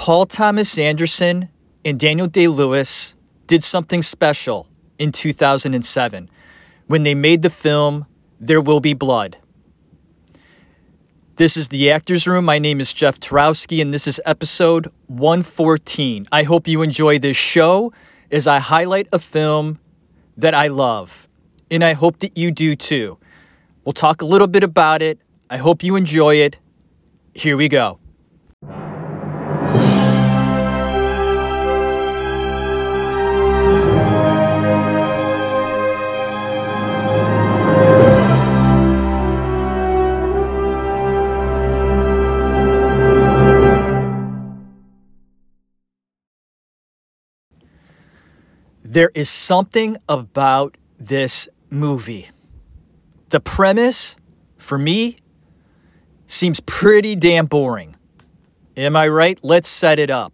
Paul Thomas Anderson and Daniel Day-Lewis did something special in 2007 when they made the film There Will Be Blood. This is The Actors Room. My name is Jeff Tarowski, and this is episode 114. I hope you enjoy this show as I highlight a film that I love, and I hope that you do too. We'll talk a little bit about it. I hope you enjoy it. Here we go. There is something about this movie. The premise, for me, seems pretty damn boring. Am I right? Let's set it up.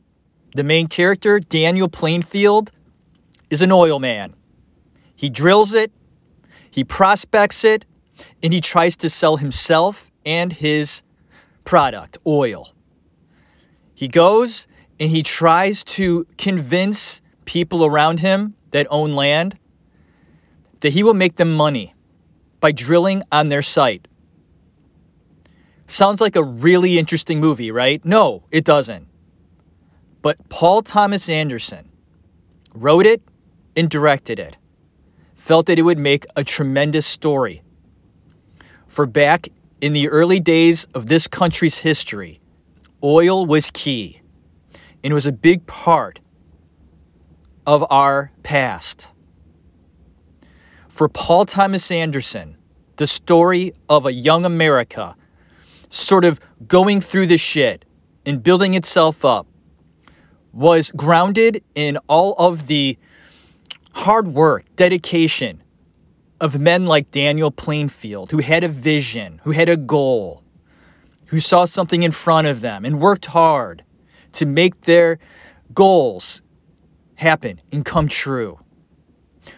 The main character, Daniel Plainview, is an oil man. He drills it, he prospects it, and he tries to sell himself and his product, oil. He goes and he tries to convince people around him that own land, that he will make them money by drilling on their site. Sounds like a really interesting movie, right? No, it doesn't. But Paul Thomas Anderson wrote it and directed it. Felt that it would make a tremendous story. For back in the early days of this country's history, oil was key and was a big part of our past. For Paul Thomas Anderson, the story of a young America sort of going through the shit and building itself up was grounded in all of the hard work, dedication of men like Daniel Plainview, who had a vision, who had a goal, who saw something in front of them and worked hard to make their goals happen and come true.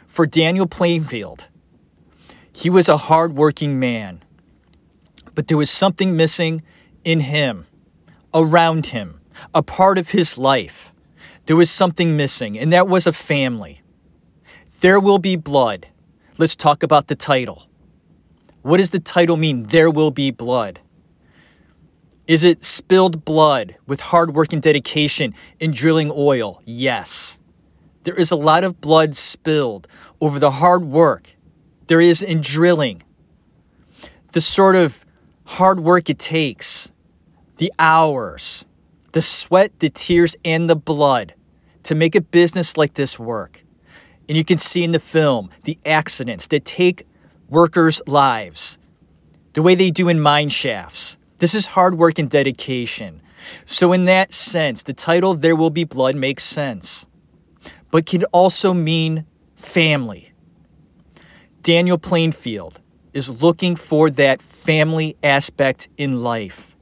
For Daniel Plainview, he was a hard-working man, but there was something missing in him, around him, a part of his life. There was something missing, and that was a family. There Will Be Blood. Let's talk about the title. What does the title mean, There Will Be Blood? Is it spilled blood with hard work and dedication in drilling oil? Yes. There is a lot of blood spilled over the hard work there is in drilling, the sort of hard work it takes, the hours, the sweat, the tears, and the blood to make a business like this work. And you can see in the film the accidents that take workers' lives, the way they do in mine shafts. This is hard work and dedication. So in that sense, the title, There Will Be Blood, makes sense, but can also mean family. Daniel Plainview is looking for that family aspect in life,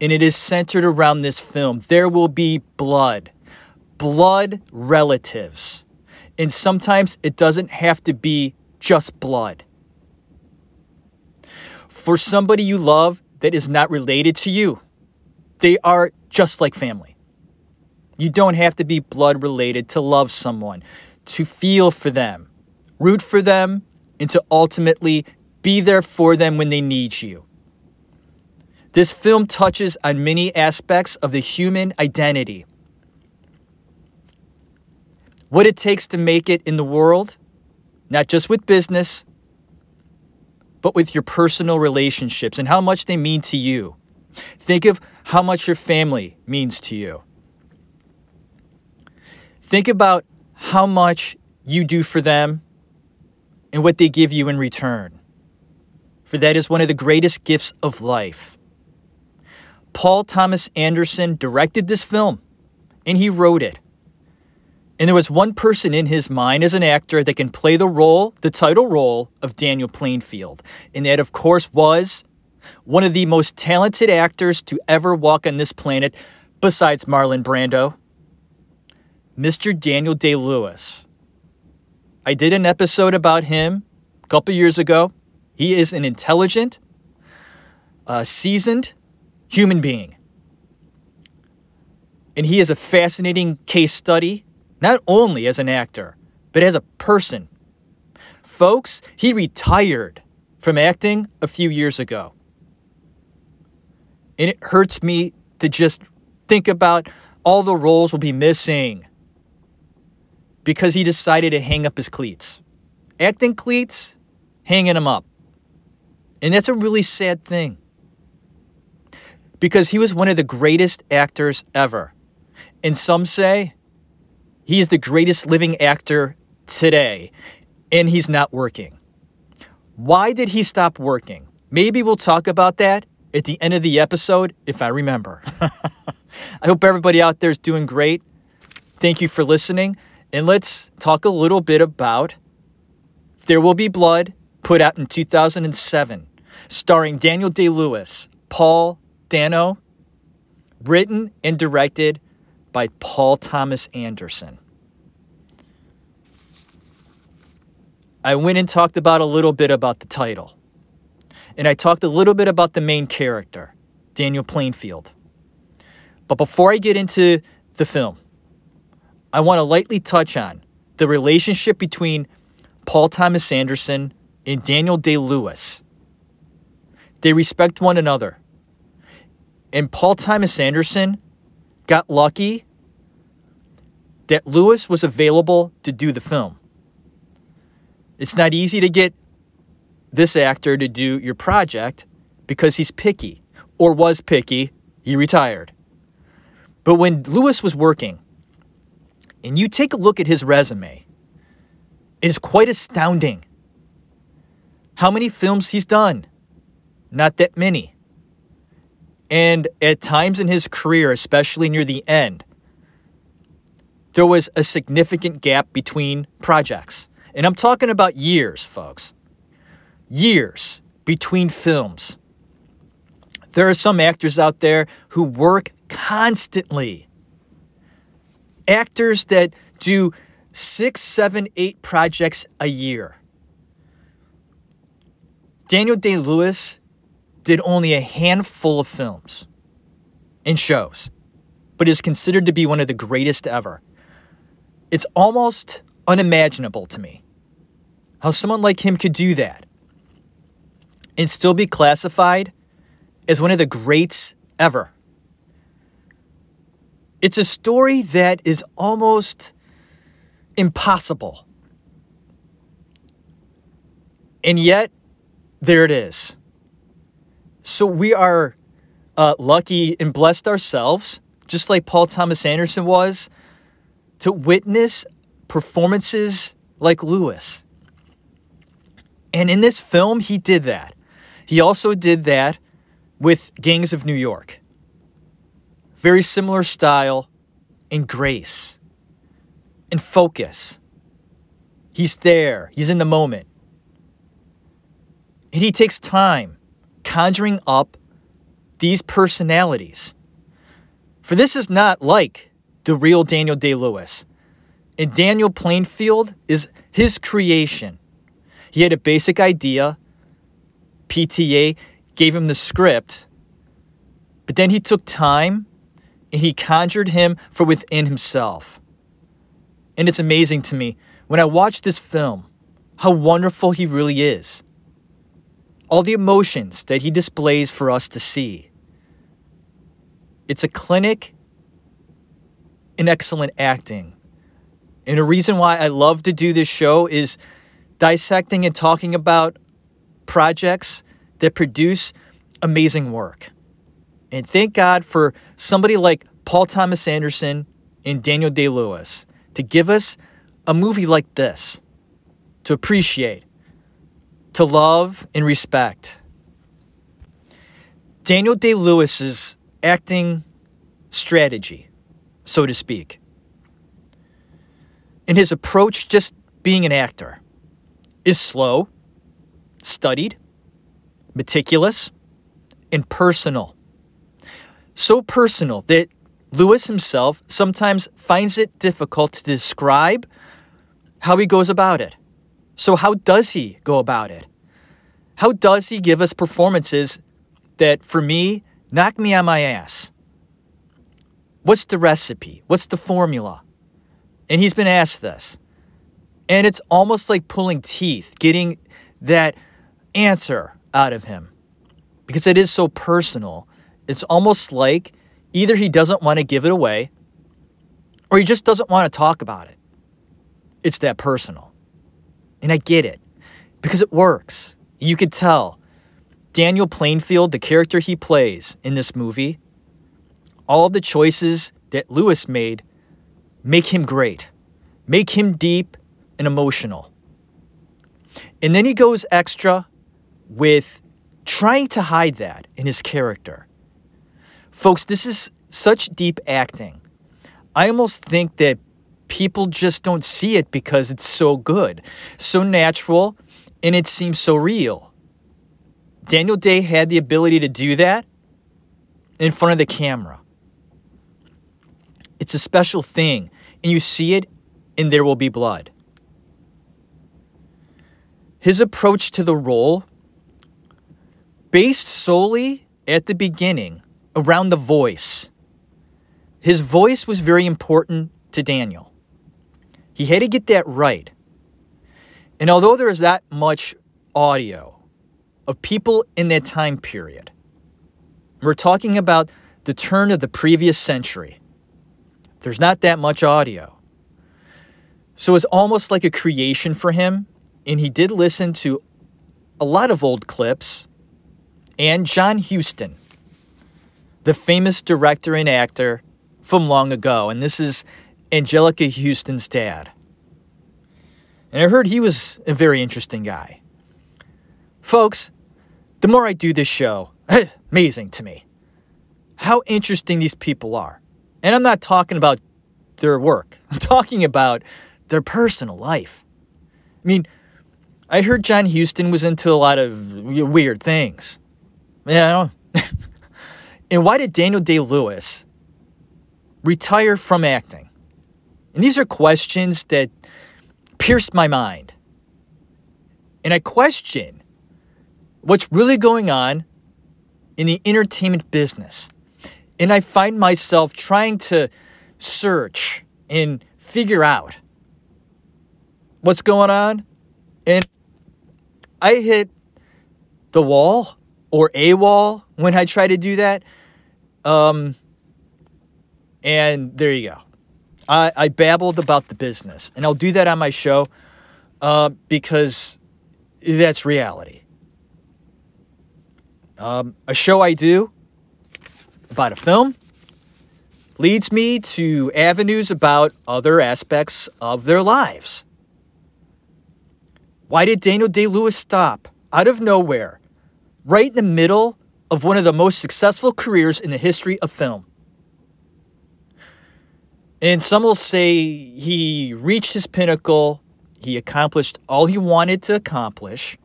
and it is centered around this film. There will be blood, blood relatives, and sometimes it doesn't have to be just blood. For somebody you love that is not related to you, they are just like family. You don't have to be blood related to love someone, to feel for them, root for them, and to ultimately be there for them when they need you. This film touches on many aspects of the human identity. What it takes to make it in the world, not just with business, but with your personal relationships and how much they mean to you. Think of how much your family means to you. Think about how much you do for them and what they give you in return. For that is one of the greatest gifts of life. Paul Thomas Anderson directed this film, and he wrote it. And there was one person in his mind as an actor that can play the role, the title role, of Daniel Plainview. And that, of course, was one of the most talented actors to ever walk on this planet, besides Marlon Brando, Mr. Daniel Day-Lewis. I did an episode about him a couple years ago. He is an intelligent, seasoned human being. and he is a fascinating case study, not only as an actor, but as a person. Folks, he retired from acting a few years ago. And it hurts me to just think about all the roles we'll be missing because he decided to hang up his cleats. Acting cleats, hanging them up. And that's a really sad thing because he was one of the greatest actors ever. And some say he is the greatest living actor today, and he's not working. Why did he stop working? Maybe we'll talk about that at the end of the episode, if I remember. I hope everybody out there is doing great. Thank you for listening. And let's talk a little bit about There Will Be Blood, put out in 2007, starring Daniel Day-Lewis, Paul Dano, written and directed by Paul Thomas Anderson. I went and talked about a little bit about the title. And I talked a little bit about the main character, Daniel Plainview. But before I get into the film, I want to lightly touch on the relationship between Paul Thomas Anderson and Daniel Day-Lewis. They respect one another. And Paul Thomas Anderson got lucky that Lewis was available to do the film. It's not easy to get this actor to do your project because he's picky, or was picky. He retired. But when Lewis was working, and you take a look at his resume, it is quite astounding how many films he's done. Not that many. And at times in his career, especially near the end, there was a significant gap between projects. And I'm talking about years, folks. Years between films. There are some actors out there who work constantly. Actors that do 6, 7, 8 projects a year. Daniel Day-Lewis did only a handful of films and shows, but is considered to be one of the greatest ever. It's almost unimaginable to me how someone like him could do that and still be classified as one of the greats ever. It's a story that is almost impossible. And yet, there it is. So we are lucky and blessed ourselves, just like Paul Thomas Anderson was, to witness performances like Lewis. And in this film, he did that. He also did that with Gangs of New York. Very similar style and grace and focus. He's there. He's in the moment. And he takes time conjuring up these personalities. For this is not like the real Daniel Day-Lewis. And Daniel Plainview is his creation. He had a basic idea. PTA gave him the script, but then he took time and he conjured him from within himself. And it's amazing to me when I watch this film, how wonderful he really is. All the emotions that he displays for us to see. It's a clinic in excellent acting. And a reason why I love to do this show is dissecting and talking about projects that produce amazing work. And thank God for somebody like Paul Thomas Anderson and Daniel Day-Lewis to give us a movie like this to appreciate, to love and respect. Daniel Day-Lewis's acting strategy, so to speak, and his approach just being an actor is slow, studied, meticulous, and personal. So personal that Lewis himself sometimes finds it difficult to describe how he goes about it. So how does he go about it? How does he give us performances that, for me, knock me on my ass? What's the recipe? What's the formula? And he's been asked this. And it's almost like pulling teeth, getting that answer out of him. Because it is so personal. It's almost like either he doesn't want to give it away or he just doesn't want to talk about it. It's that personal. And I get it. Because it works. You could tell. Daniel Plainview, the character he plays in this movie, all the choices that Lewis made make him great. Make him deep and emotional. And then he goes extra with trying to hide that in his character. Folks, this is such deep acting. I almost think that people just don't see it because it's so good, so natural, and it seems so real. Daniel Day had the ability to do that in front of the camera. It's a special thing, and you see it in There Will Be Blood. His approach to the role, based solely at the beginning around the voice. His voice was very important to Daniel. He had to get that right. And although there is that much audio of people in that time period, we're talking about the turn of the previous century. There's not that much audio. So it's almost like a creation for him. And he did listen to a lot of old clips and John Huston, the famous director and actor from long ago. And this is Angelica Huston's dad. And I heard he was a very interesting guy. Folks, the more I do this show, amazing to me how interesting these people are. And I'm not talking about their work. I'm talking about their personal life. I mean, I heard John Huston was into a lot of weird things. Yeah. You know? And why did Daniel Day-Lewis retire from acting? And these are questions that pierced my mind. And I question what's really going on in the entertainment business. And I find myself trying to search and figure out what's going on. And I hit the wall or a wall when I try to do that. And there you go. I babbled about the business, and I'll do that on my show because that's reality. A show I do about a film leads me to avenues about other aspects of their lives. Why did Daniel Day-Lewis stop out of nowhere, right in the middle of one of the most successful careers in the history of film? And some will say he reached his pinnacle, he accomplished all he wanted to accomplish,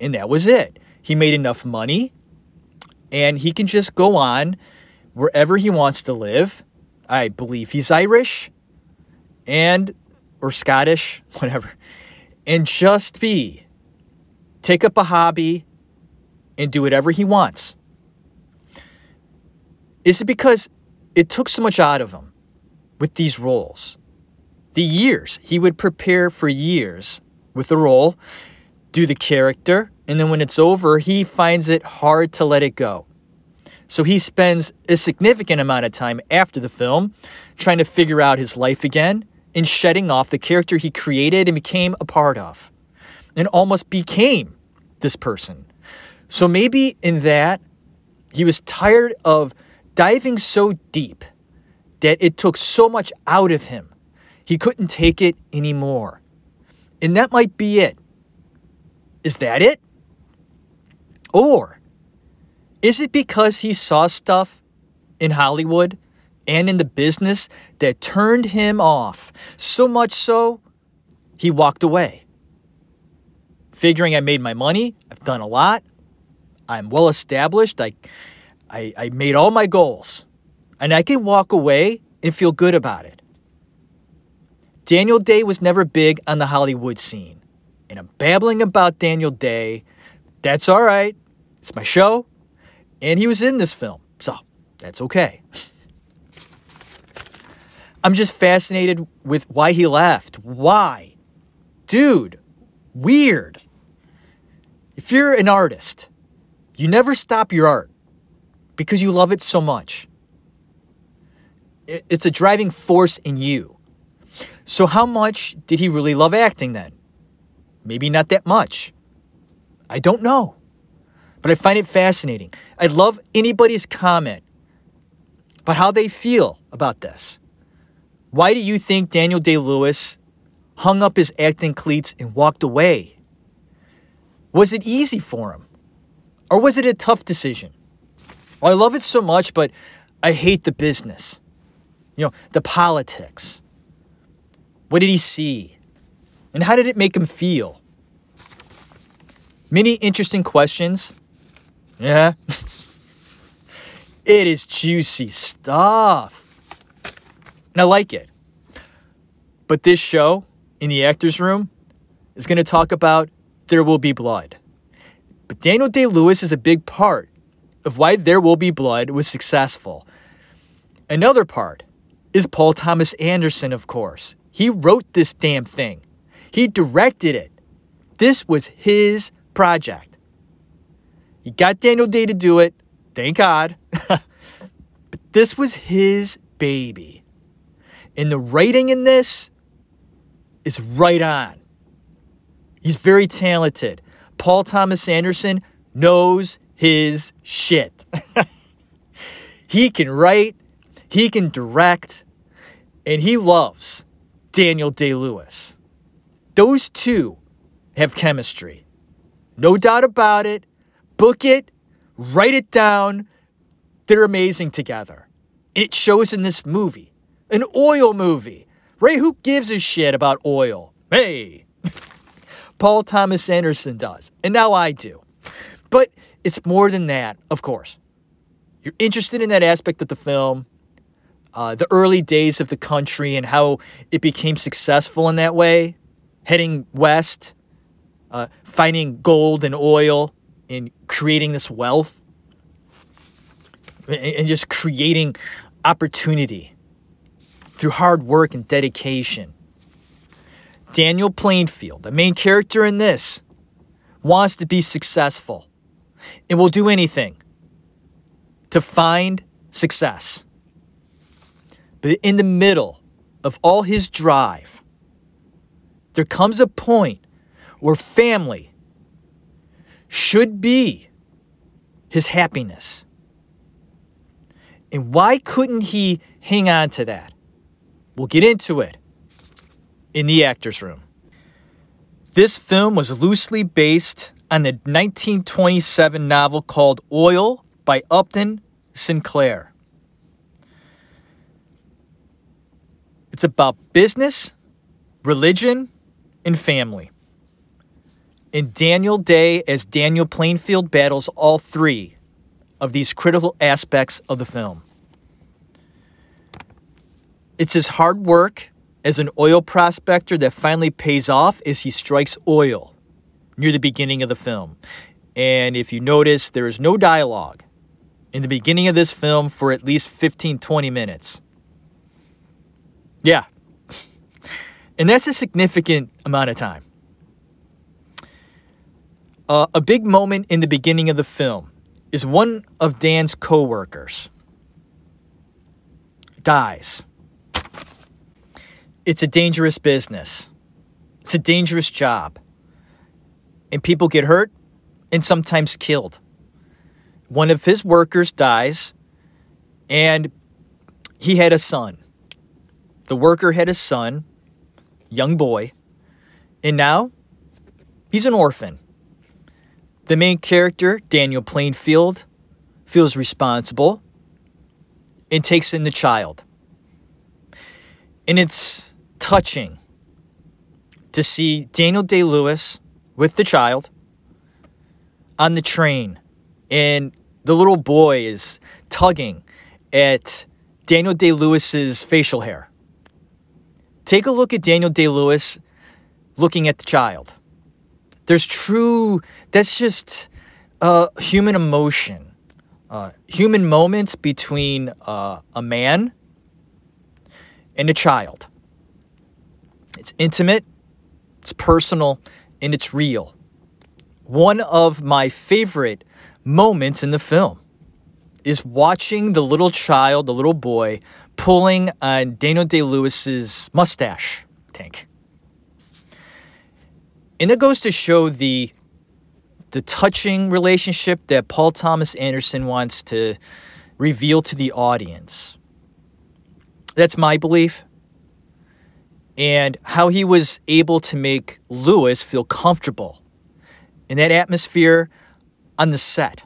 and that was it. He made enough money, and he can just go on wherever he wants to live. I believe he's Irish or Scottish, whatever, and just take up a hobby and do whatever he wants. Is it because it took so much out of him? With these roles, the years he would prepare for years with the role, do the character, and then when it's over, he finds it hard to let it go. So he spends a significant amount of time after the film trying to figure out his life again and shedding off the character he created and became a part of and almost became this person. So maybe in that, he was tired of diving so deep that it took so much out of him. He couldn't take it anymore. And that might be it. Is that it? Or is it because he saw stuff in Hollywood and in the business that turned him off, so much so he walked away, figuring I made my money, I've done a lot, I'm well established, I made all my goals. And I can walk away and feel good about it. Daniel Day was never big on the Hollywood scene. And I'm babbling about Daniel Day. That's all right. It's my show. And he was in this film. So that's okay. I'm just fascinated with why he left. Why? Dude, weird. If you're an artist, you never stop your art because you love it so much. It's a driving force in you. So how much did he really love acting then? Maybe not that much. I don't know. But I find it fascinating. I love anybody's comment about how they feel about this. Why do you think Daniel Day-Lewis hung up his acting cleats and walked away? Was it easy for him? Or was it a tough decision? Well, I love it so much, but I hate the business. You know, the politics. What did he see? And how did it make him feel? Many interesting questions. Yeah. It is juicy stuff. And I like it. But this show, in the Actors Room, is going to talk about There Will Be Blood. But Daniel Day-Lewis is a big part of why There Will Be Blood was successful. Another part is Paul Thomas Anderson, of course. He wrote this damn thing. He directed it. This was his project. He got Daniel Day to do it. Thank God. But this was his baby. And the writing in this is right on. He's very talented. Paul Thomas Anderson knows his shit. He can write, he can direct, and he loves Daniel Day-Lewis. Those two have chemistry. No doubt about it. Book it, write it down. They're amazing together. And it shows in this movie. An Oil movie. Ray, who gives a shit about Oil? Hey. Paul Thomas Anderson does. And now I do. But it's more than that, of course. You're interested in that aspect of the film. The early days of the country and how it became successful in that way. Heading west. Finding gold and oil and creating this wealth. And just creating opportunity through hard work and dedication. Daniel Plainview, the main character in this, wants to be successful and will do anything to find success. But in the middle of all his drive, there comes a point where family should be his happiness. And why couldn't he hang on to that? We'll get into it in the Actors Room. This film was loosely based on the 1927 novel called Oil by Upton Sinclair. It's about business, religion, and family. And Daniel Day as Daniel Plainview battles all three of these critical aspects of the film. It's his hard work as an oil prospector that finally pays off as he strikes oil near the beginning of the film. And if you notice, there is no dialogue in the beginning of this film for at least 15-20 minutes. Yeah. And that's a significant amount of time. A big moment in the beginning of the film is one of Dan's co-workers dies. It's a dangerous business. It's a dangerous job. And people get hurt and sometimes killed. One of his workers dies, and he had a son. The worker had a son, young boy, and now he's an orphan. The main character, Daniel Plainview, feels responsible and takes in the child. And it's touching to see Daniel Day-Lewis with the child on the train. And the little boy is tugging at Daniel Day-Lewis's facial hair. Take a look at Daniel Day-Lewis looking at the child. That's just human emotion. Human moments between a man and a child. It's intimate, it's personal, and it's real. One of my favorite moments in the film is watching the little child, the little boy, pulling on Daniel Day-Lewis's mustache tank. And it goes to show the touching relationship that Paul Thomas Anderson wants to reveal to the audience. That's my belief. And how he was able to make Lewis feel comfortable in that atmosphere on the set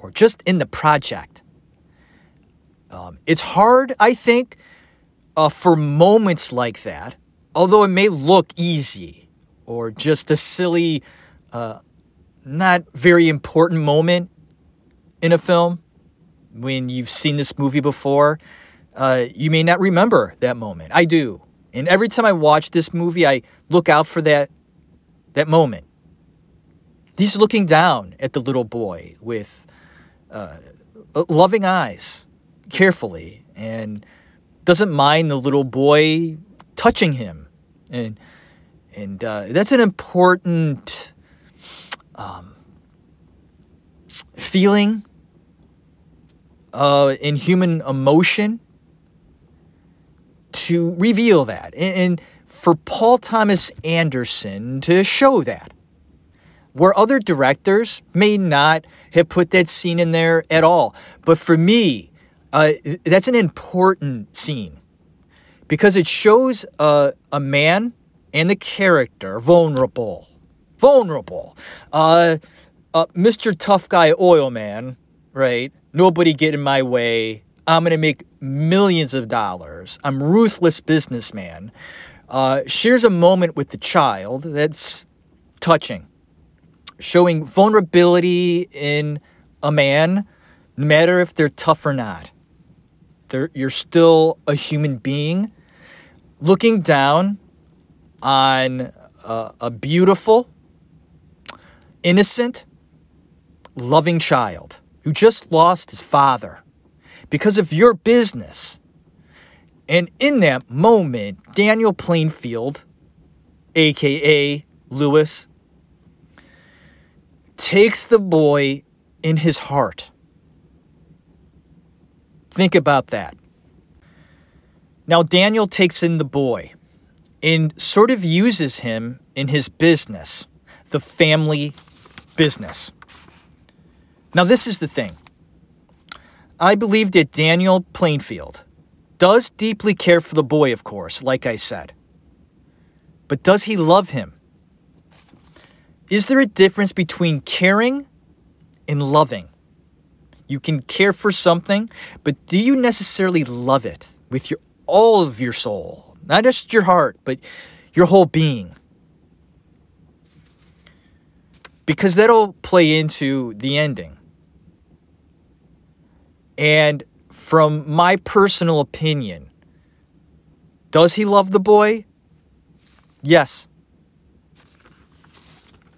or just in the project. It's hard, I think, for moments like that, although it may look easy or just a silly, not very important moment in a film. When you've seen this movie before, you may not remember that moment. I do. And every time I watch this movie, I look out for that moment. He's looking down at the little boy with loving eyes, carefully, and doesn't mind the little boy touching him. And that's an important feeling in human emotion to reveal that. And for Paul Thomas Anderson to show that, where other directors may not have put that scene in there at all. But for me, that's an important scene because it shows a man and the character vulnerable. Mr. Tough Guy Oil Man, right? Nobody get in my way. I'm going to make millions of dollars. I'm ruthless businessman. Shares a moment with the child that's touching, showing vulnerability in a man, no matter if they're tough or not. You're still a human being looking down on a beautiful, innocent, loving child who just lost his father because of your business. And in that moment, Daniel Plainfield, a.k.a. Lewis, takes the boy in his heart. Think about that. Now, Daniel takes in the boy and sort of uses him in his business, the family business. Now, this is the thing. I believe that Daniel Plainfield does deeply care for the boy, of course, like I said. But does he love him? Is there a difference between caring and loving? You can care for something, but do you necessarily love it with all of your soul? Not just your heart, but your whole being. Because that'll play into the ending. And from my personal opinion, does he love the boy? Yes.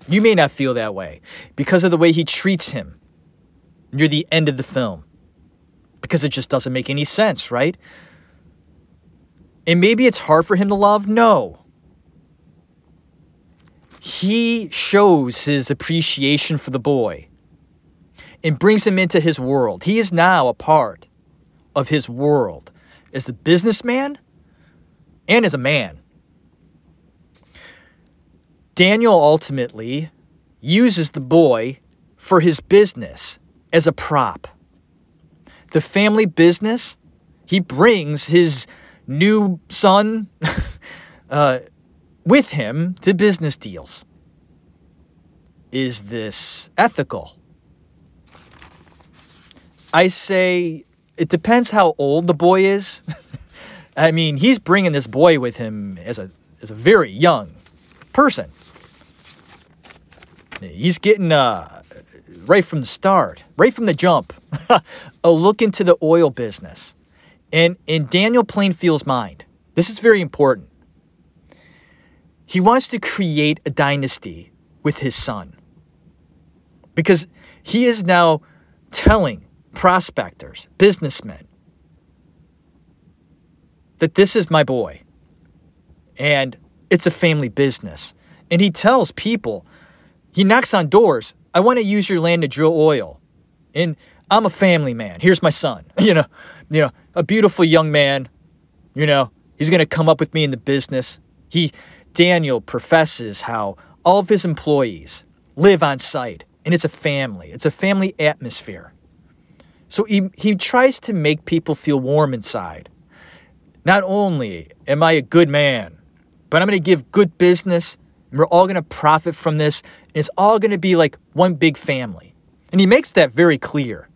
You may not feel that way because of the way he treats him near the end of the film, because it just doesn't make any sense, right? And maybe it's hard for him to love? No. He shows his appreciation for the boy and brings him into his world. He is now a part of his world as the businessman and as a man. Daniel ultimately uses the boy for his business as a prop. The family business, he brings his new son with him to business deals. Is this ethical? I say it depends how old the boy is. I mean, he's bringing this boy with him as a very young person. He's getting, right from the start, right from the jump, a look into the oil business. And in Daniel Plainfield's mind, this is very important. He wants to create a dynasty with his son because he is now telling prospectors, businessmen, that this is my boy and it's a family business. And he tells people, he knocks on doors, I want to use your land to drill oil. And I'm a family man. Here's my son, you know, a beautiful young man, you know, he's going to come up with me in the business. Daniel professes how all of his employees live on site and it's a family. It's a family atmosphere. So he tries to make people feel warm inside. Not only am I a good man, but I'm going to give good business and we're all going to profit from this. And it's all going to be like one big family. And he makes that very clear.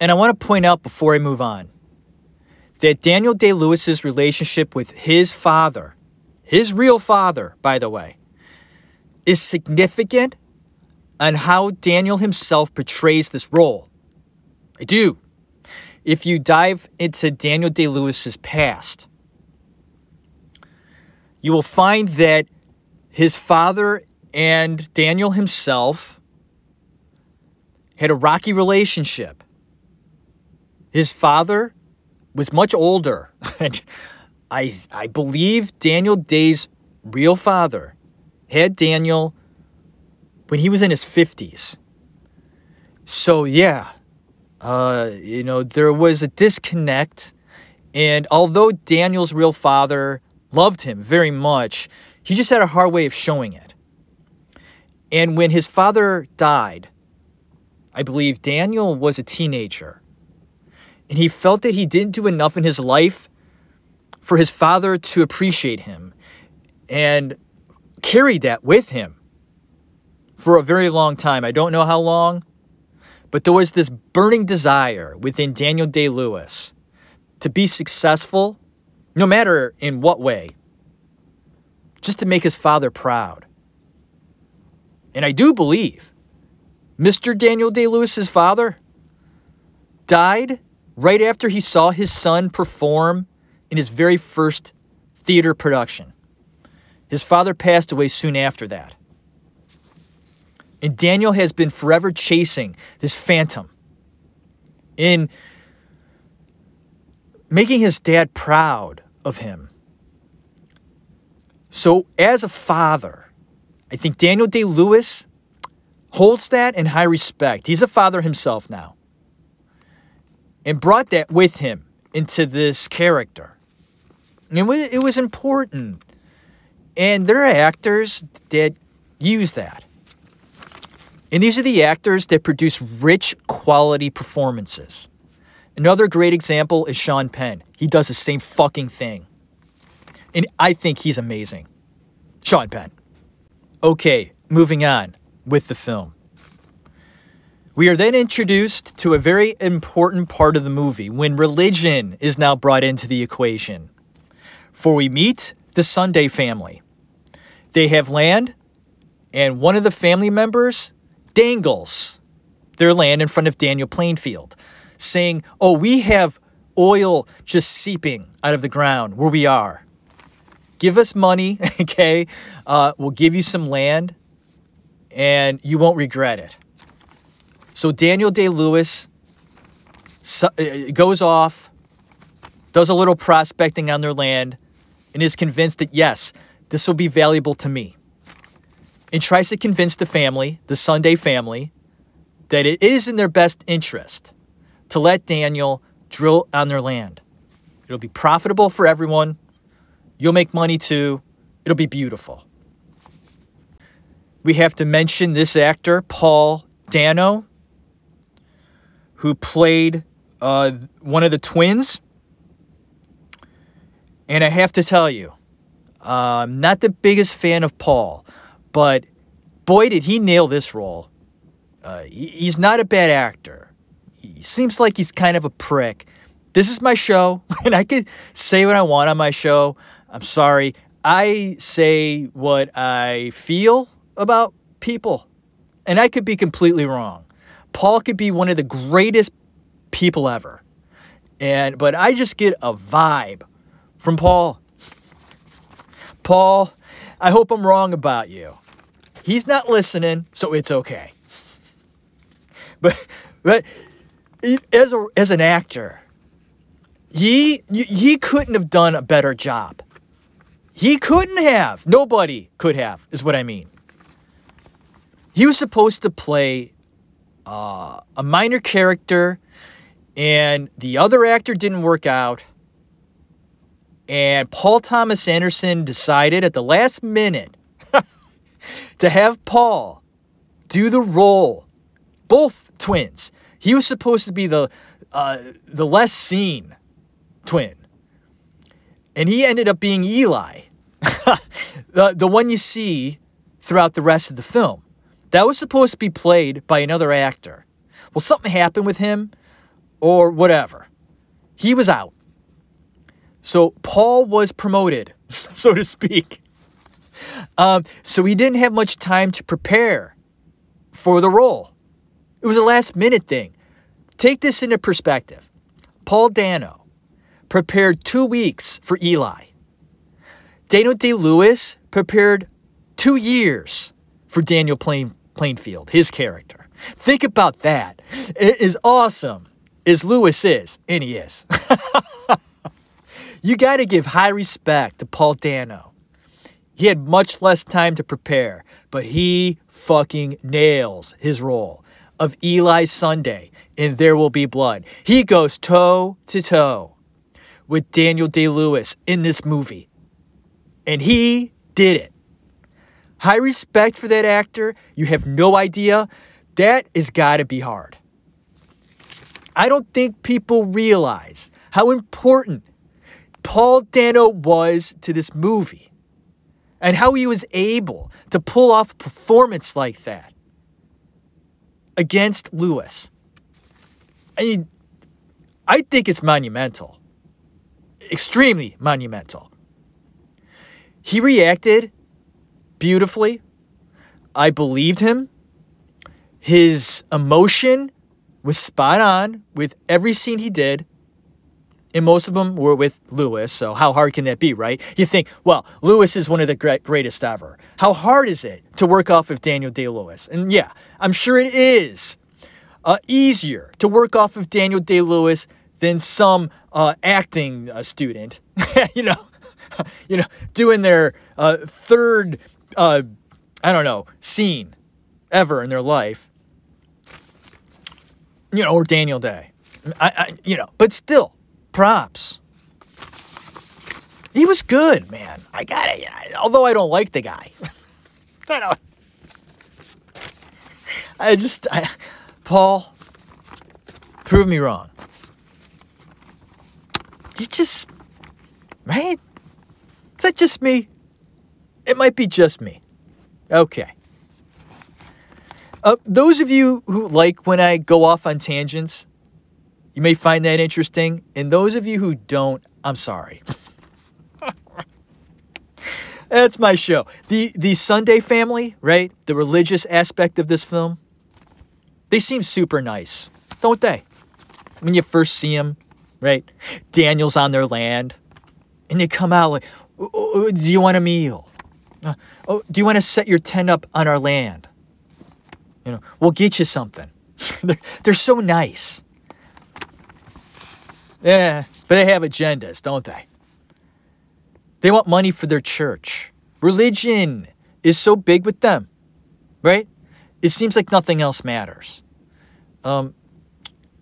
And I want to point out before I move on that Daniel Day-Lewis's relationship with his father, his real father, by the way, is significant on how Daniel himself portrays this role. I do. If you dive into Daniel Day-Lewis's past, you will find that his father and Daniel himself had a rocky relationship. His father was much older. And I believe Daniel Day's real father had Daniel when he was in his 50s. So yeah, you know, there was a disconnect. And although Daniel's real father loved him very much, he just had a hard way of showing it. And when his father died, I believe Daniel was a teenager. And he felt that he didn't do enough in his life for his father to appreciate him and carried that with him for a very long time. I don't know how long, but there was this burning desire within Daniel Day-Lewis to be successful, no matter in what way, just to make his father proud. And I do believe Mr. Daniel Day-Lewis's father died right after he saw his son perform in his very first theater production. His father passed away soon after that. And Daniel has been forever chasing this phantom in making his dad proud of him. So as a father, I think Daniel Day-Lewis holds that in high respect. He's a father himself now. And brought that with him into this character. And it was important. And there are actors that use that. And these are the actors that produce rich quality performances. Another great example is Sean Penn. He does the same fucking thing. And I think he's amazing. Sean Penn. Okay, moving on with the film. We are then introduced to a very important part of the movie when religion is now brought into the equation. For we meet the Sunday family. They have land, and one of the family members dangles their land in front of Daniel Plainview, saying, oh, we have oil just seeping out of the ground where we are. Give us money, okay? We'll give you some land, and you won't regret it. So Daniel Day-Lewis goes off, does a little prospecting on their land, and is convinced that, yes, this will be valuable to me. And tries to convince the family, the Sunday family, that it is in their best interest to let Daniel drill on their land. It'll be profitable for everyone. You'll make money too. It'll be beautiful. We have to mention this actor, Paul Dano, who played one of the twins. And I have to tell you, I'm not the biggest fan of Paul, but boy, did he nail this role. He's not a bad actor. He seems like he's kind of a prick. This is my show, and I can say what I want on my show. I'm sorry. I say what I feel about people, and I could be completely wrong. Paul could be one of the greatest people ever. But I just get a vibe from Paul. Paul, I hope I'm wrong about you. He's not listening, so it's okay. But as an actor, He couldn't have done a better job. He couldn't have. Nobody could have, is what I mean. He was supposed to play a minor character, and the other actor didn't work out. And Paul Thomas Anderson decided at the last minute to have Paul do the role. Both twins. He was supposed to be the less seen twin. And he ended up being Eli, the one you see throughout the rest of the film. That was supposed to be played by another actor. Well, something happened with him or whatever. He was out. So Paul was promoted, so to speak. So he didn't have much time to prepare for the role. It was a last-minute thing. Take this into perspective. Paul Dano prepared 2 weeks for Eli. Daniel Day-Lewis prepared 2 years for Daniel Plainfield, his character. Think about that. It is awesome as Lewis is, and he is. You got to give high respect to Paul Dano. He had much less time to prepare, but he fucking nails his role of Eli Sunday in There Will Be Blood. He goes toe-to-toe with Daniel Day-Lewis in this movie. And he did it. High respect for that actor. You have no idea. That has got to be hard. I don't think people realize how important Paul Dano was to this movie and how he was able to pull off a performance like that against Lewis. I mean, I think it's monumental. Extremely monumental. He reacted beautifully. I believed him. His emotion was spot on with every scene he did. And most of them were with Lewis, so how hard can that be, right? You think, well, Lewis is one of the greatest ever. How hard is it to work off of Daniel Day-Lewis? And yeah, I'm sure it is easier to work off of Daniel Day-Lewis than some acting student, you know, doing their third, scene ever in their life, you know, or Daniel Day. But still. Props. He was good, man. I got it. Although I don't like the guy. Paul, prove me wrong. You just, right? Is that just me? It might be just me. Okay. Those of you who like when I go off on tangents, you may find that interesting. And those of you who don't, I'm sorry. That's my show. The Sunday family, right? The religious aspect of this film. They seem super nice, don't they? When you first see them, right? Daniel's on their land. And they come out like, oh, do you want a meal? Oh, do you want to set your tent up on our land? You know, we'll get you something. They're so nice. Yeah, but they have agendas, don't they? They want money for their church. Religion is so big with them, right? It seems like nothing else matters. But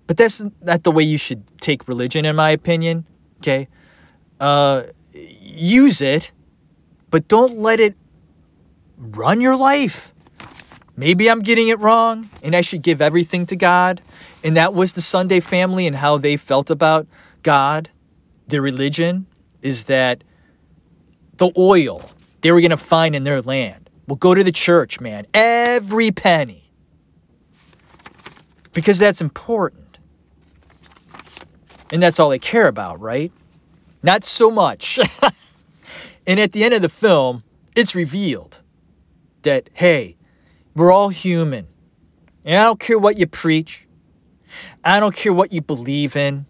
that's not the way you should take religion, in my opinion, okay? Use it, but don't let it run your life. Maybe I'm getting it wrong, and I should give everything to God. And that was the Sunday family and how they felt about God, their religion, is that the oil they were going to find in their land will go to the church, man. Every penny. Because that's important. And that's all they care about, right? Not so much. And at the end of the film, it's revealed that, hey, we're all human. And I don't care what you preach. I don't care what you believe in.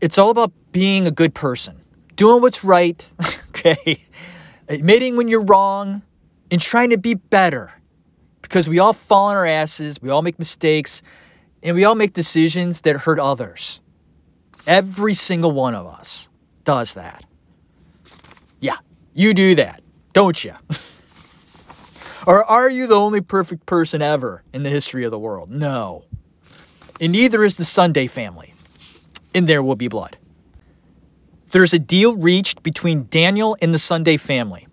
It's all about being a good person. Doing what's right, okay? Admitting when you're wrong and trying to be better. Because we all fall on our asses. We all make mistakes. And we all make decisions that hurt others. Every single one of us does that. Yeah, you do that, don't you? Or are you the only perfect person ever in the history of the world? No. And neither is the Sunday family. And There Will Be Blood. There's a deal reached between Daniel and the Sunday family.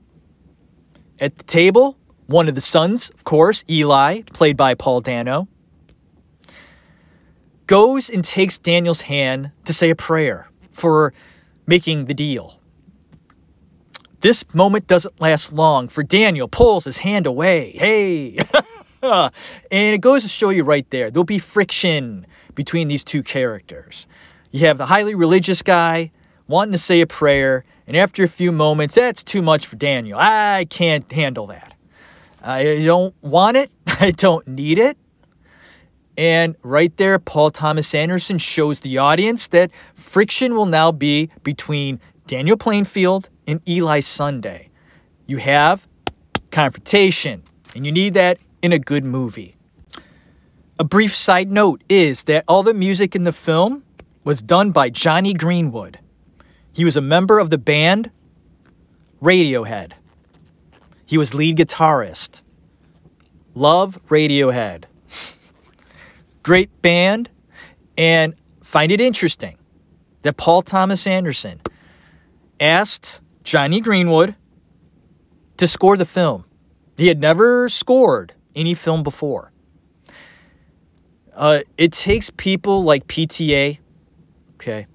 At the table, one of the sons, of course, Eli, played by Paul Dano, goes and takes Daniel's hand to say a prayer for making the deal. This moment doesn't last long, for Daniel pulls his hand away. Hey! And it goes to show you right there, there'll be friction between these two characters. You have the highly religious guy wanting to say a prayer, and after a few moments, that's too much for Daniel. I can't handle that. I don't want it. I don't need it. And right there, Paul Thomas Anderson shows the audience that friction will now be between Daniel Plainfield and Eli Sunday. You have confrontation, and you need that in a good movie. A brief side note is that all the music in the film was done by Johnny Greenwood. He was a member of the band Radiohead. He was lead guitarist. Love Radiohead. Great band, and find it interesting that Paul Thomas Anderson asked Johnny Greenwood to score the film. He had never scored any film before. It takes people like PTA, okay,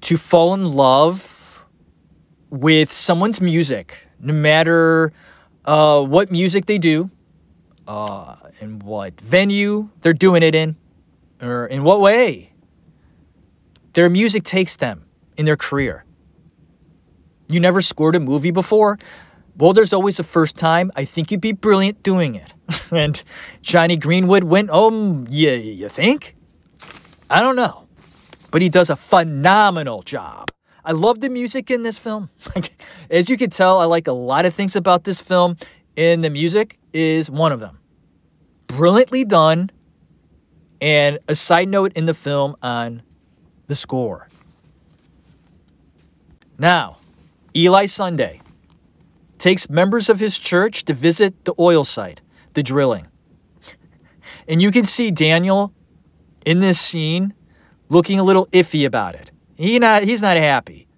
to fall in love with someone's music, no matter what music they do, and what venue they're doing it in, or in what way their music takes them in their career. You never scored a movie before? Well, there's always a first time. I think you'd be brilliant doing it. And Johnny Greenwood went, oh, yeah, you think? I don't know. But he does a phenomenal job. I love the music in this film. As you can tell, I like a lot of things about this film, and the music is one of them. Brilliantly done. And a side note in the film on the score. Now, Eli Sunday takes members of his church to visit the oil site, the drilling. And you can see Daniel in this scene looking a little iffy about it. He's not happy.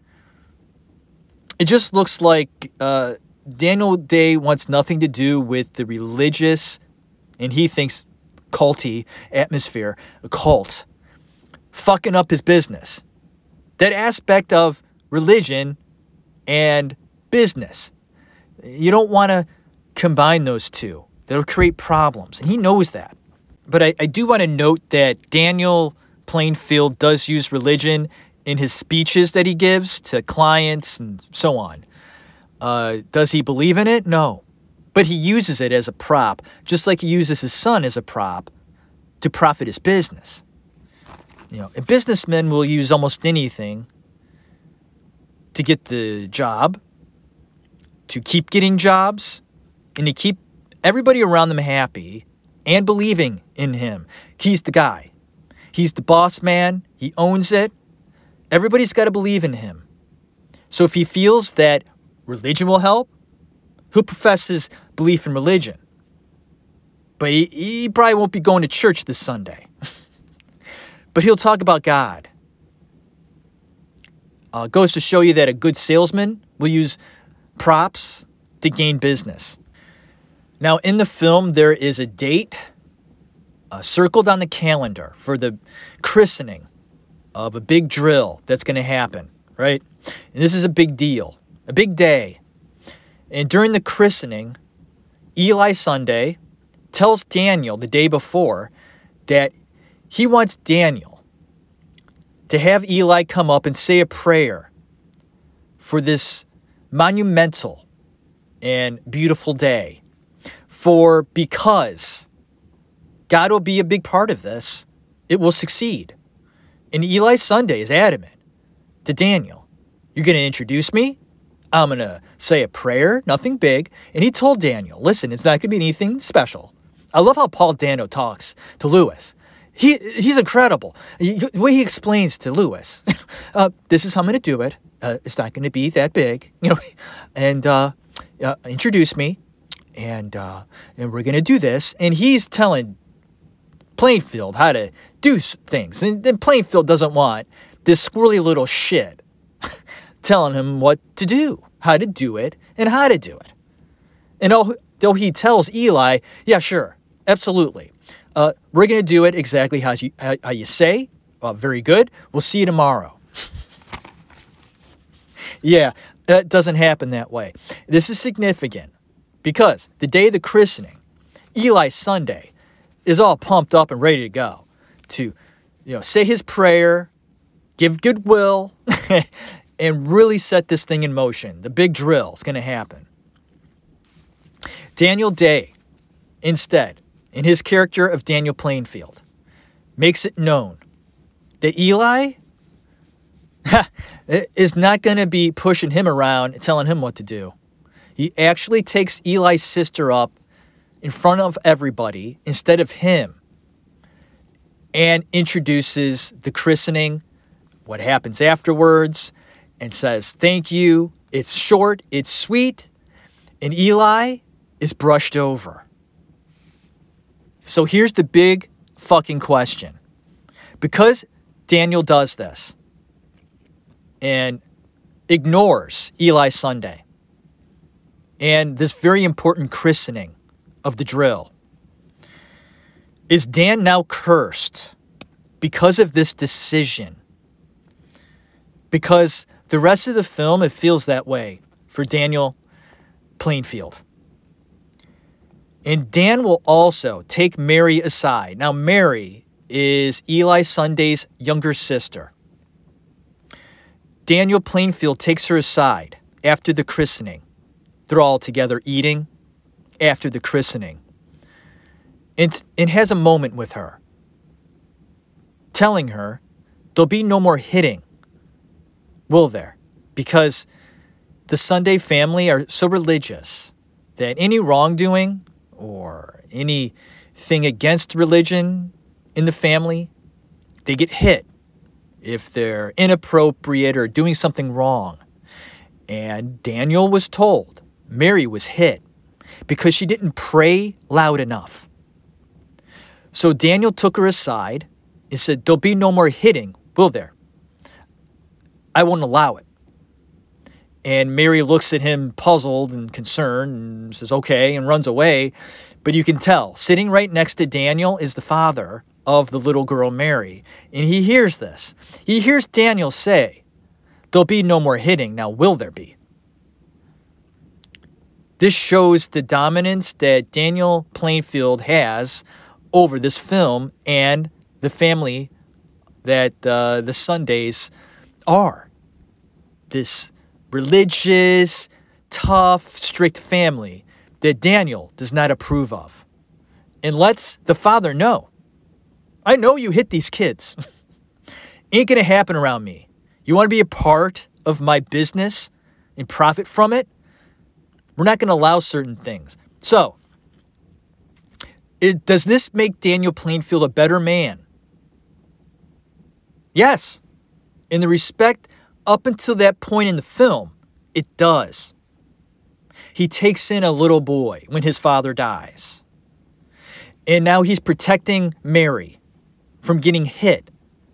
It just looks like Daniel Day wants nothing to do with the religious, and he thinks culty atmosphere, a cult, fucking up his business. That aspect of religion and business. You don't want to combine those two. That'll create problems. And he knows that. But I do want to note that Daniel Plainfield does use religion in his speeches that he gives to clients and so on. Does he believe in it? No. But he uses it as a prop, just like he uses his son as a prop to profit his business. You know, and businessmen will use almost anything to get the job, to keep getting jobs, and to keep everybody around them happy and believing in him. He's the guy. He's the boss man. He owns it. Everybody's got to believe in him. So if he feels that religion will help, he'll profess his belief in religion. But he probably won't be going to church this Sunday. But he'll talk about God. Goes to show you that a good salesman will use props to gain business. Now, in the film, there is a date circled on the calendar for the christening of a big drill that's going to happen, right? And this is a big deal, a big day. And during the christening, Eli Sunday tells Daniel the day before that he wants Daniel to have Eli come up and say a prayer for this monumental and beautiful day, because God will be a big part of this. It will succeed. And Eli Sunday is adamant to Daniel, you're going to introduce me, I'm going to say a prayer, nothing big. And he told Daniel, listen, it's not going to be anything special. I love how Paul Dano talks to Lewis. He's incredible. The way he explains to Lewis, this is how I'm going to do it. It's not going to be that big, you know, and introduce me, and we're going to do this. And he's telling Plainfield how to do things. And then Plainfield doesn't want this squirrely little shit telling him what to do, how to do it, and how to do it. And though he tells Eli, yeah, sure, absolutely. We're going to do it exactly how you say. Very good. We'll see you tomorrow. Yeah, that doesn't happen that way. This is significant because the day of the christening, Eli Sunday is all pumped up and ready to go to, say his prayer, give goodwill, and really set this thing in motion. The big drill is going to happen. Daniel Day, instead, in his character of Daniel Plainfield, makes it known that Eli is not going to be pushing him around and telling him what to do. He actually takes Eli's sister up in front of everybody instead of him and introduces the christening, what happens afterwards, and says, thank you. It's short, it's sweet, and Eli is brushed over. So here's the big fucking question. Because Daniel does this and ignores Eli Sunday and this very important christening of the drill, is Dan now cursed because of this decision? Because the rest of the film, it feels that way for Daniel Plainfield. And Dan will also take Mary aside. Now, Mary is Eli Sunday's younger sister. Daniel Plainfield takes her aside after the christening. They're all together eating after the christening. And has a moment with her, telling her there'll be no more hitting, will there? Because the Sunday family are so religious that any wrongdoing or anything against religion in the family, they get hit if they're inappropriate or doing something wrong. And Daniel was told Mary was hit because she didn't pray loud enough. So Daniel took her aside and said, there'll be no more hitting, will there? I won't allow it. And Mary looks at him puzzled and concerned and says, okay, and runs away. But you can tell, sitting right next to Daniel is the father of the little girl, Mary. And he hears this. He hears Daniel say, there'll be no more hitting. Now, will there be? This shows the dominance that Daniel Plainfield has over this film and the family that the Sundays are. This religious, tough, strict family that Daniel does not approve of and lets the father know, I know you hit these kids. Ain't going to happen around me. You want to be a part of my business and profit from it? We're not going to allow certain things. So, does this make Daniel Plainfield a better man? Yes. In the respect up until that point in the film, it does. He takes in a little boy when his father dies. And now he's protecting Mary from getting hit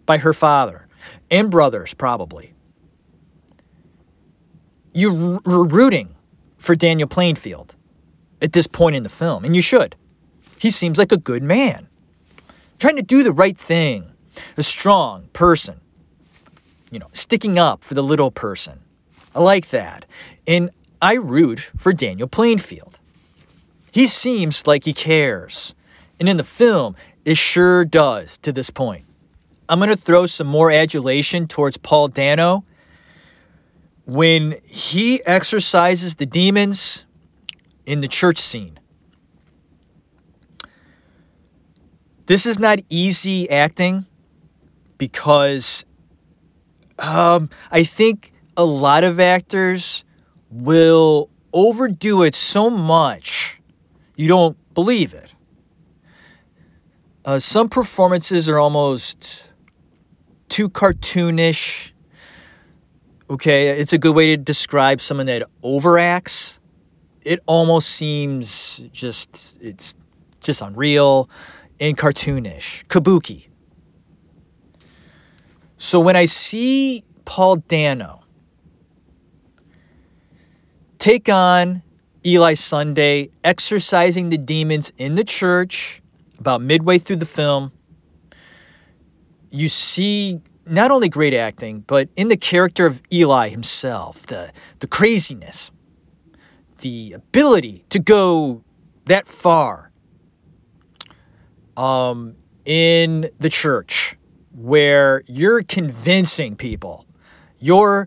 by her father and brothers, probably. You're rooting for Daniel Plainfield at this point in the film, and you should. He seems like a good man, trying to do the right thing, a strong person. Sticking up for the little person. I like that. And I root for Daniel Plainfield. He seems like he cares. And in the film, it sure does to this point. I'm going to throw some more adulation towards Paul Dano. When he exorcises the demons in the church scene. This is not easy acting because I think a lot of actors will overdo it so much you don't believe it. Some performances are almost too cartoonish. Okay, it's a good way to describe someone that overacts. It almost seems it's just unreal and cartoonish. Kabuki. So when I see Paul Dano take on Eli Sunday, exorcising the demons in the church about midway through the film, you see not only great acting, but in the character of Eli himself, the craziness, the ability to go that far in the church where you're convincing people, your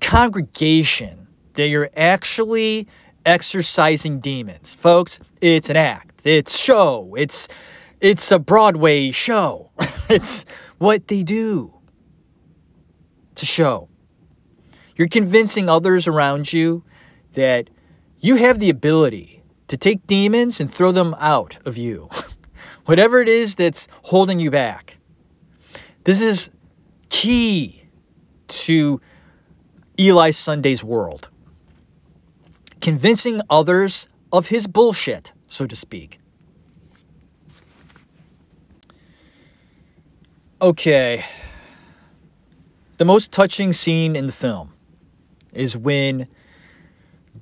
congregation, that you're actually exorcising demons. Folks, it's an act. It's show. It's a Broadway show. It's what they do to show. You're convincing others around you that you have the ability to take demons and throw them out of you. Whatever it is that's holding you back. This is key to Eli Sunday's world. Convincing others of his bullshit, so to speak. Okay. The most touching scene in the film is when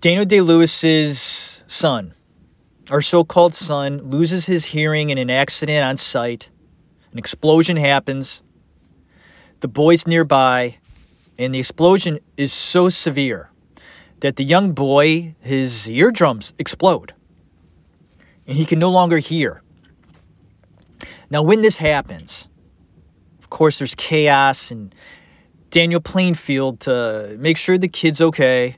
Daniel Day-Lewis's son, our so-called son, loses his hearing in an accident on site. An explosion happens. The boy's nearby, and the explosion is so severe that the young boy, his eardrums explode, and he can no longer hear. Now, when this happens, of course, there's chaos, and Daniel Plainview to make sure the kid's okay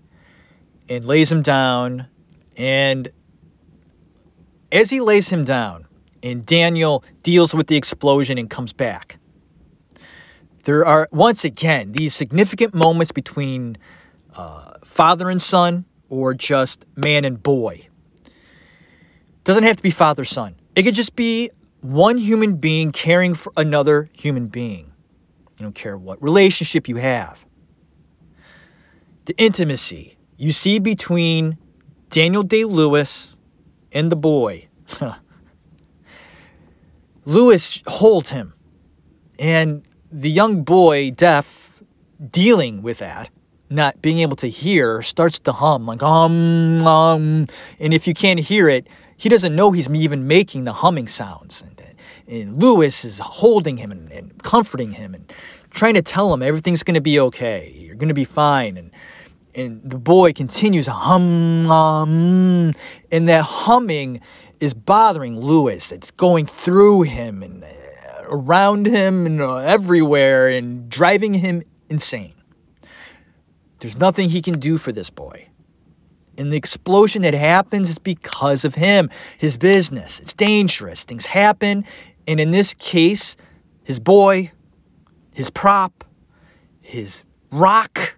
and lays him down. And as he lays him down, and Daniel deals with the explosion and comes back, there are, once again, these significant moments between father and son, or just man and boy. Doesn't have to be father-son. It could just be one human being caring for another human being. You don't care what relationship you have. The intimacy you see between Daniel Day-Lewis and the boy. Lewis holds him, and the young boy, deaf, dealing with that, not being able to hear, starts to hum, like, and if you can't hear it, he doesn't know he's even making the humming sounds, and Lewis is holding him and comforting him, and trying to tell him everything's going to be okay, you're going to be fine, and the boy continues to hum, and that humming is bothering Lewis, it's going through him, and around him, and everywhere, and driving him insane. There's nothing he can do for this boy. And the explosion that happens is because of him, his business. It's dangerous. Things happen. And in this case, his boy, his prop, his rock,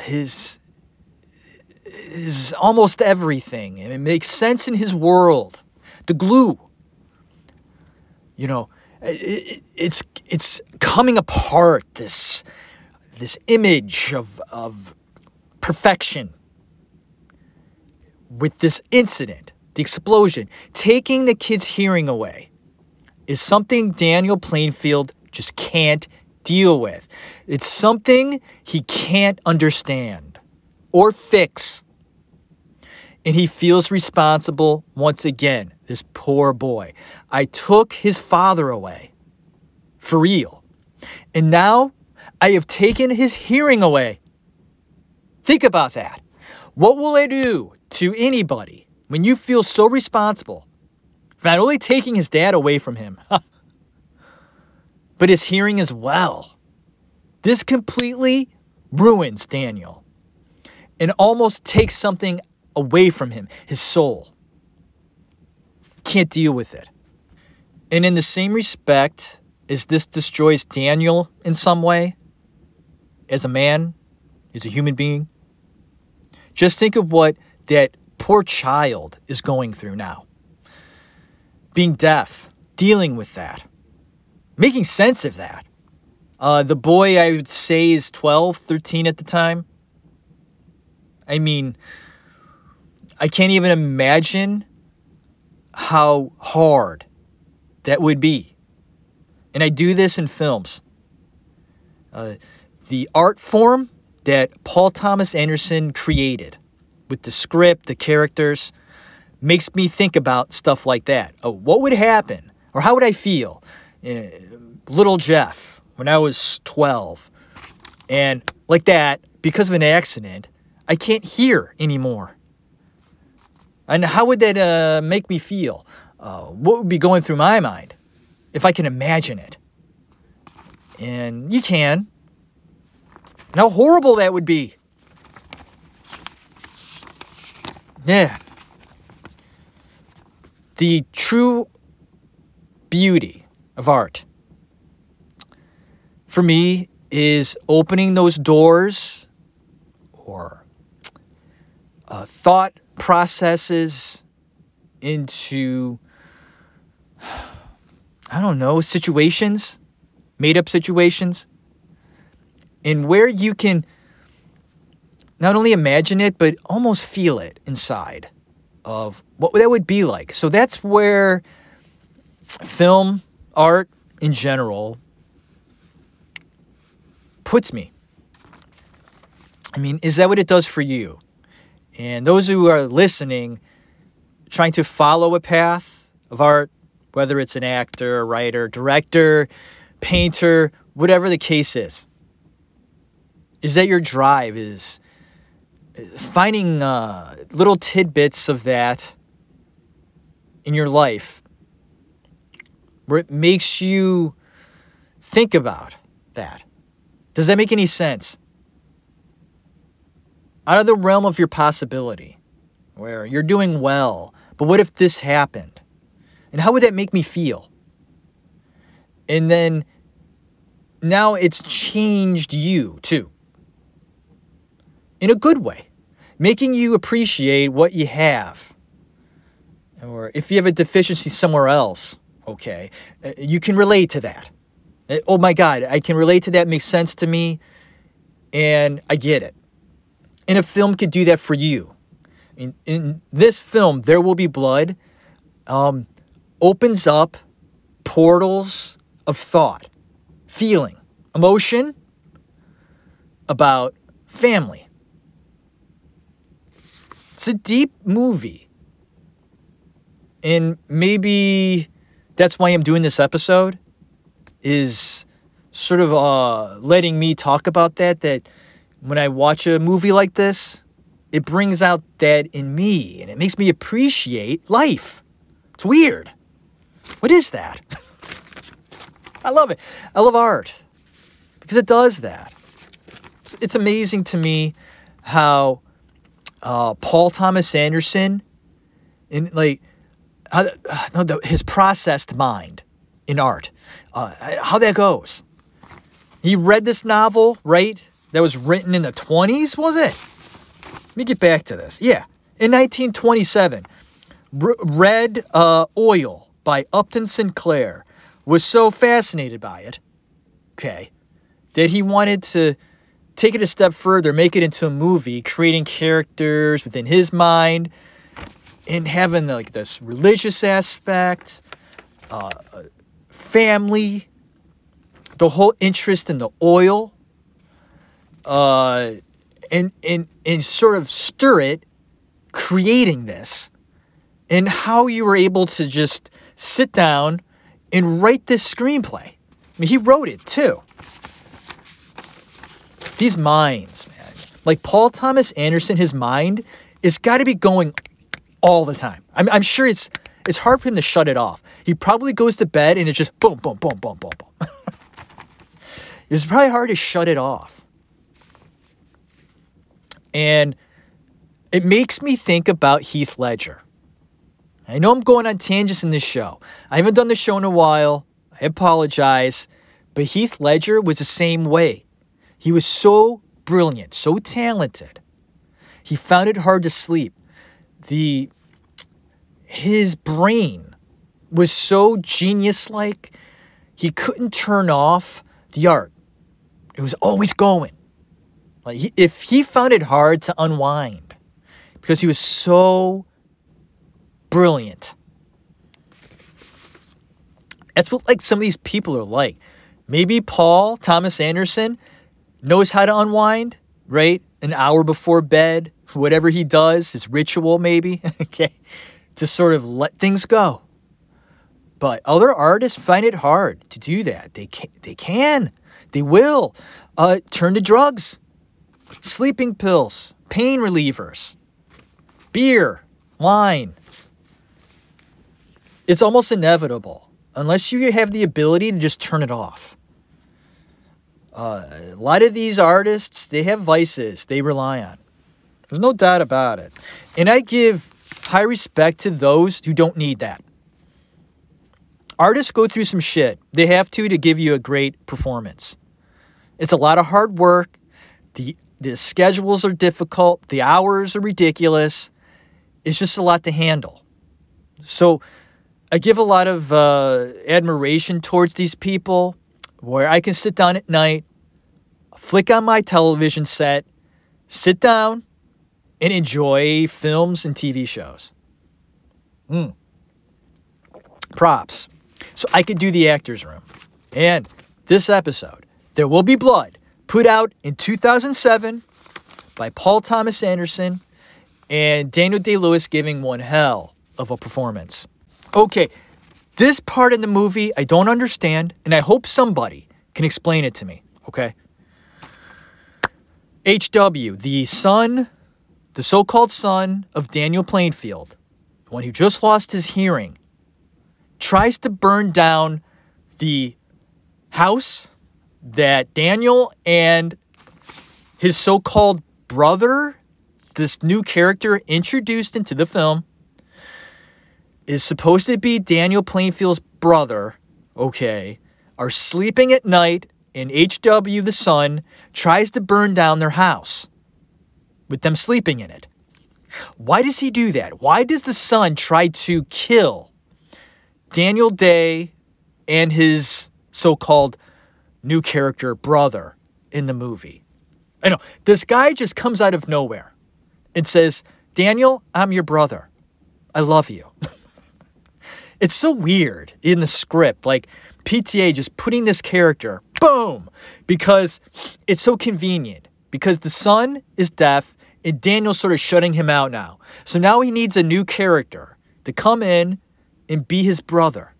his almost everything. And it makes sense in his world. The glue. You know, it's coming apart, this image of perfection with this incident, the explosion, taking the kid's hearing away is something Daniel Plainview just can't deal with. It's something he can't understand or fix. And he feels responsible once again, this poor boy. I took his father away, for real. And now I have taken his hearing away. Think about that. What will I do to anybody when you feel so responsible for not only taking his dad away from him, but his hearing as well? This completely ruins Daniel and almost takes something away from him, his soul. Can't deal with it. And in the same respect, as this destroys Daniel in some way, as a man, as a human being, just think of what that poor child is going through now. Being deaf, dealing with that, making sense of that. The boy, I would say, is 12, 13 at the time. I mean, I can't even imagine how hard that would be. And I do this in films. The art form that Paul Thomas Anderson created with the script, the characters, makes me think about stuff like that. Oh, what would happen? Or how would I feel? Little Jeff, when I was 12. And like that, because of an accident, I can't hear anymore. And how would that make me feel? What would be going through my mind if I can imagine it? And you can. And how horrible that would be. Yeah. The true beauty of art, for me, is opening those doors or thought processes into, I don't know, situations, made-up situations, and where you can not only imagine it, but almost feel it inside of what that would be like. So that's where film, art in general, puts me. I mean, is that what it does for you? And those who are listening, trying to follow a path of art, whether it's an actor, writer, director, painter, whatever the case is that your drive is finding little tidbits of that in your life where it makes you think about that. Does that make any sense? Out of the realm of your possibility, where you're doing well, but what if this happened? And how would that make me feel? And then, now it's changed you, too. In a good way. Making you appreciate what you have. Or if you have a deficiency somewhere else, okay, you can relate to that. Oh my God, I can relate to that, makes sense to me, and I get it. And a film could do that for you. In this film, There Will Be Blood, opens up portals of thought, feeling, emotion about family. It's a deep movie. And maybe that's why I'm doing this episode, is sort of letting me talk about that when I watch a movie like this, it brings out that in me, and it makes me appreciate life. It's weird. What is that? I love it. I love art because it does that. It's amazing to me how Paul Thomas Anderson, his processed mind in art, how that goes. He read this novel, right? That was written in the 20s, was it? Let me get back to this. Yeah, in 1927, read Oil by Upton Sinclair, was so fascinated by it, okay, that he wanted to take it a step further, make it into a movie, creating characters within his mind and having like this religious aspect, family, the whole interest in the oil, and sort of stir it, creating this, and how you were able to just sit down and write this screenplay. I mean, he wrote it too. These minds, man. Like Paul Thomas Anderson, his mind has got to be going all the time. I'm sure it's hard for him to shut it off. He probably goes to bed and it's just boom, boom, boom, boom, boom, boom. It's probably hard to shut it off. And it makes me think about Heath Ledger. I know I'm going on tangents in this show. I haven't done the show in a while. I apologize. But Heath Ledger was the same way. He was so brilliant, so talented. He found it hard to sleep. His brain was so genius-like, he couldn't turn off the art. It was always going. Like, if he found it hard to unwind because he was so brilliant. That's what, like, some of these people are like. Maybe Paul Thomas Anderson knows how to unwind, right? An hour before bed, whatever he does, his ritual maybe, okay, to sort of let things go. But other artists find it hard to do that. They will. Turn to drugs, sleeping pills, pain relievers, beer, wine. It's almost inevitable. Unless you have the ability to just turn it off. A lot of these artists, they have vices they rely on. There's no doubt about it. And I give high respect to those who don't need that. Artists go through some shit. They have to give you a great performance. It's a lot of hard work. The schedules are difficult. The hours are ridiculous. It's just a lot to handle. So I give a lot of admiration towards these people, where I can sit down at night, flick on my television set, sit down, and enjoy films and TV shows. Props. So I could do The Actors Room. And this episode, There Will Be Blood, put out in 2007 by Paul Thomas Anderson and Daniel Day-Lewis, giving one hell of a performance. Okay, this part in the movie I don't understand, and I hope somebody can explain it to me, okay? H.W., the so-called son of Daniel Plainfield, the one who just lost his hearing, tries to burn down the house that Daniel and his so-called brother, this new character introduced into the film, is supposed to be Daniel Plainfield's brother, okay, are sleeping at night, and H.W., the son, tries to burn down their house with them sleeping in it. Why does he do that? Why does the son try to kill Daniel Day and his so-called new character brother in the movie? I know, this guy just comes out of nowhere and says, Daniel, I'm your brother. I love you. It's so weird in the script, like PTA just putting this character, boom, because it's so convenient, because the son is deaf and Daniel's sort of shutting him out now. So now he needs a new character to come in and be his brother.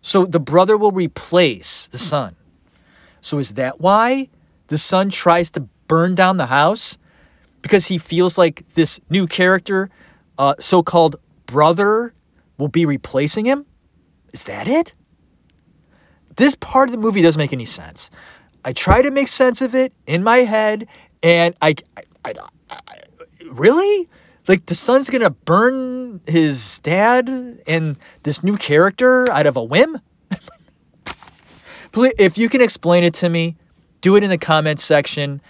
So the brother will replace the son. So is that why the son tries to burn down the house? Because he feels like this new character, so-called brother, will be replacing him? Is that it? This part of the movie doesn't make any sense. I try to make sense of it in my head, and I really? Like, the son's gonna burn his dad and this new character out of a whim? Please, if you can explain it to me, do it in the comments section,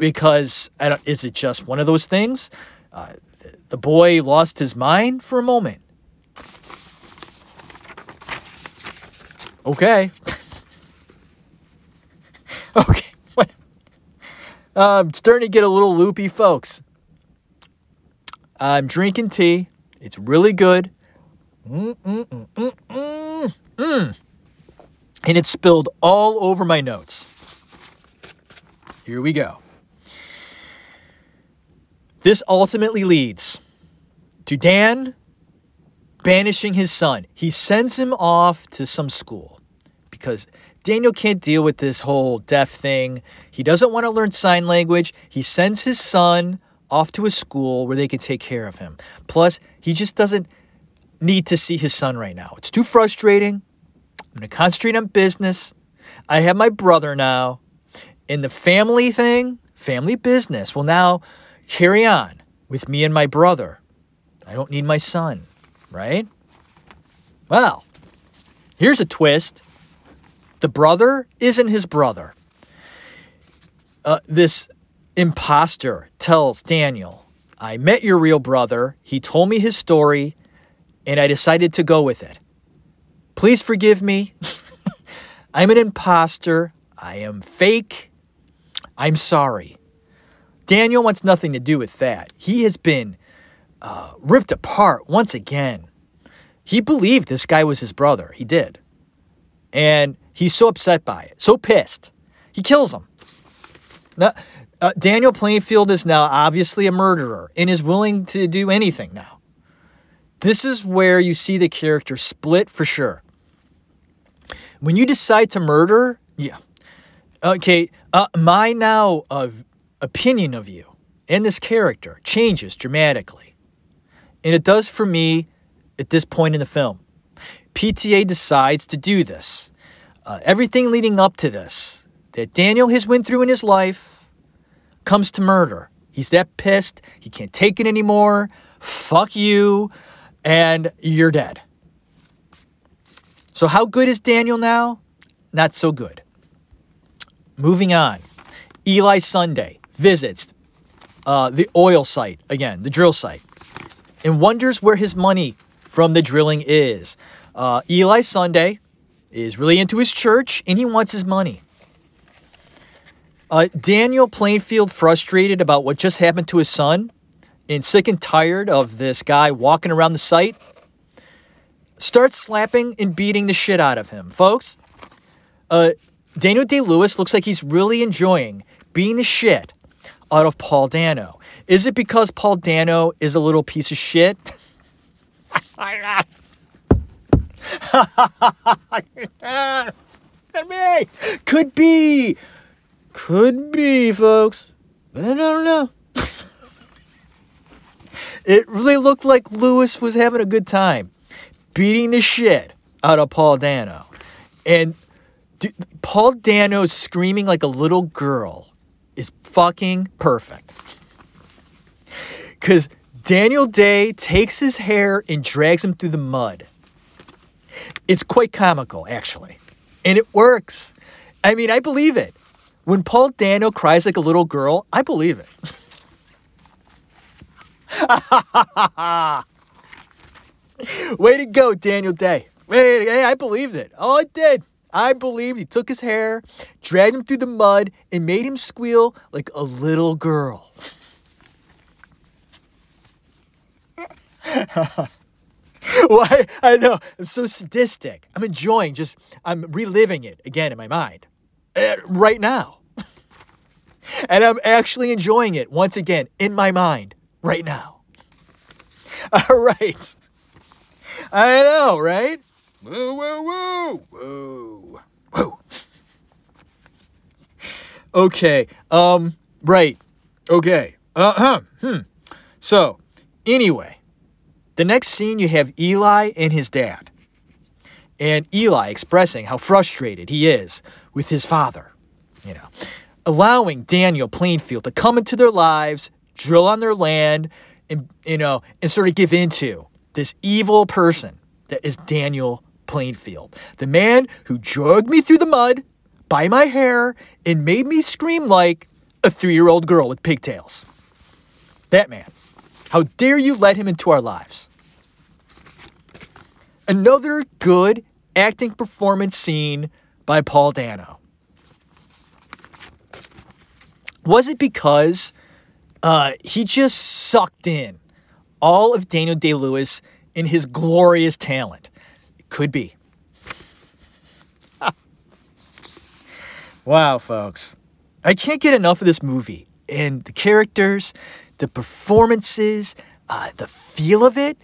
because is it just one of those things? The boy lost his mind for a moment. Okay. Okay. I'm starting to get a little loopy, folks. I'm drinking tea. It's really good. And it spilled all over my notes. Here we go. This ultimately leads to Dan banishing his son. He sends him off to some school because Daniel can't deal with this whole deaf thing. He doesn't want to learn sign language. He sends his son off to a school where they can take care of him. Plus, he just doesn't need to see his son right now. It's too frustrating. I'm going to concentrate on business. I have my brother now. And the family thing, family business, well, now carry on with me and my brother. I don't need my son, right? Well, here's a twist. The brother isn't his brother. This imposter tells Daniel, I met your real brother. He told me his story, and I decided to go with it. Please forgive me. I'm an imposter. I am fake. I'm sorry. Daniel wants nothing to do with that. He has been ripped apart once again. He believed this guy was his brother. He did. And he's so upset by it. So pissed. He kills him. Now, Daniel Plainfield is now obviously a murderer and is willing to do anything now. This is where you see the character split for sure. When you decide to murder, yeah. Okay, my now opinion of you and this character changes dramatically. And it does for me at this point in the film. PTA decides to do this. Everything leading up to this that Daniel has went through in his life comes to murder. He's that pissed. He can't take it anymore. Fuck you. And you're dead. So how good is Daniel now? Not so good. Moving on. Eli Sunday visits the oil site again, the drill site, and wonders where his money from the drilling is. Eli Sunday is really into his church, and he wants his money. Daniel Plainfield, frustrated about what just happened to his son, and sick and tired of this guy walking around the site, starts slapping and beating the shit out of him. Folks, Daniel Day-Lewis looks like he's really enjoying beating the shit out of Paul Dano. Is it because Paul Dano is a little piece of shit? Could be, folks, but I don't know. It really looked like Lewis was having a good time beating the shit out of Paul Dano, and Paul Dano screaming like a little girl is fucking perfect, because Daniel Day takes his hair and drags him through the mud. It's quite comical, actually. And it works. I mean, I believe it. When Paul Dano cries like a little girl, I believe it. Way to go, Daniel Day. Hey, I believed it. Oh, I did. I believed. He took his hair, dragged him through the mud, and made him squeal like a little girl. Why? I know. I'm so sadistic. I'm enjoying I'm reliving it again in my mind right now. And I'm actually enjoying it once again in my mind right now. All right. I know, right? Woo, woo, woo. Woo. Woo. Okay. Right. Okay. So, anyway. The next scene, you have Eli and his dad, and Eli expressing how frustrated he is with his father, allowing Daniel Plainfield to come into their lives, drill on their land, and sort of give into this evil person that is Daniel Plainfield, the man who dragged me through the mud by my hair and made me scream like a 3-year-old girl with pigtails. That man. How dare you let him into our lives? Another good acting performance scene by Paul Dano. Was it because he just sucked in all of Daniel Day-Lewis in his glorious talent? It could be. Wow, folks. I can't get enough of this movie. And the characters, the performances, the feel of it.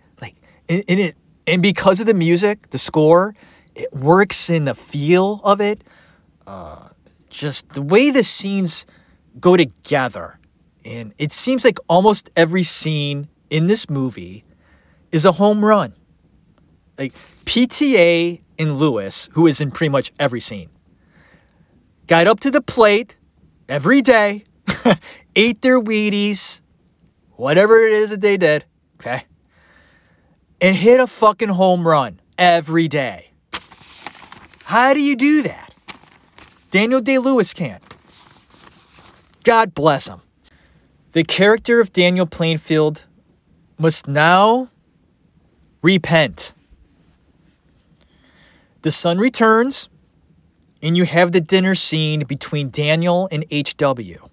And because of the music, the score, it works in the feel of it. Just the way the scenes go together. And it seems like almost every scene in this movie is a home run. Like PTA and Lewis, who is in pretty much every scene, got up to the plate every day, ate their Wheaties, whatever it is that they did, okay? And hit a fucking home run every day. How do you do that? Daniel Day-Lewis can't. God bless him. The character of Daniel Plainfield must now repent. The sun returns, and you have the dinner scene between Daniel and H.W.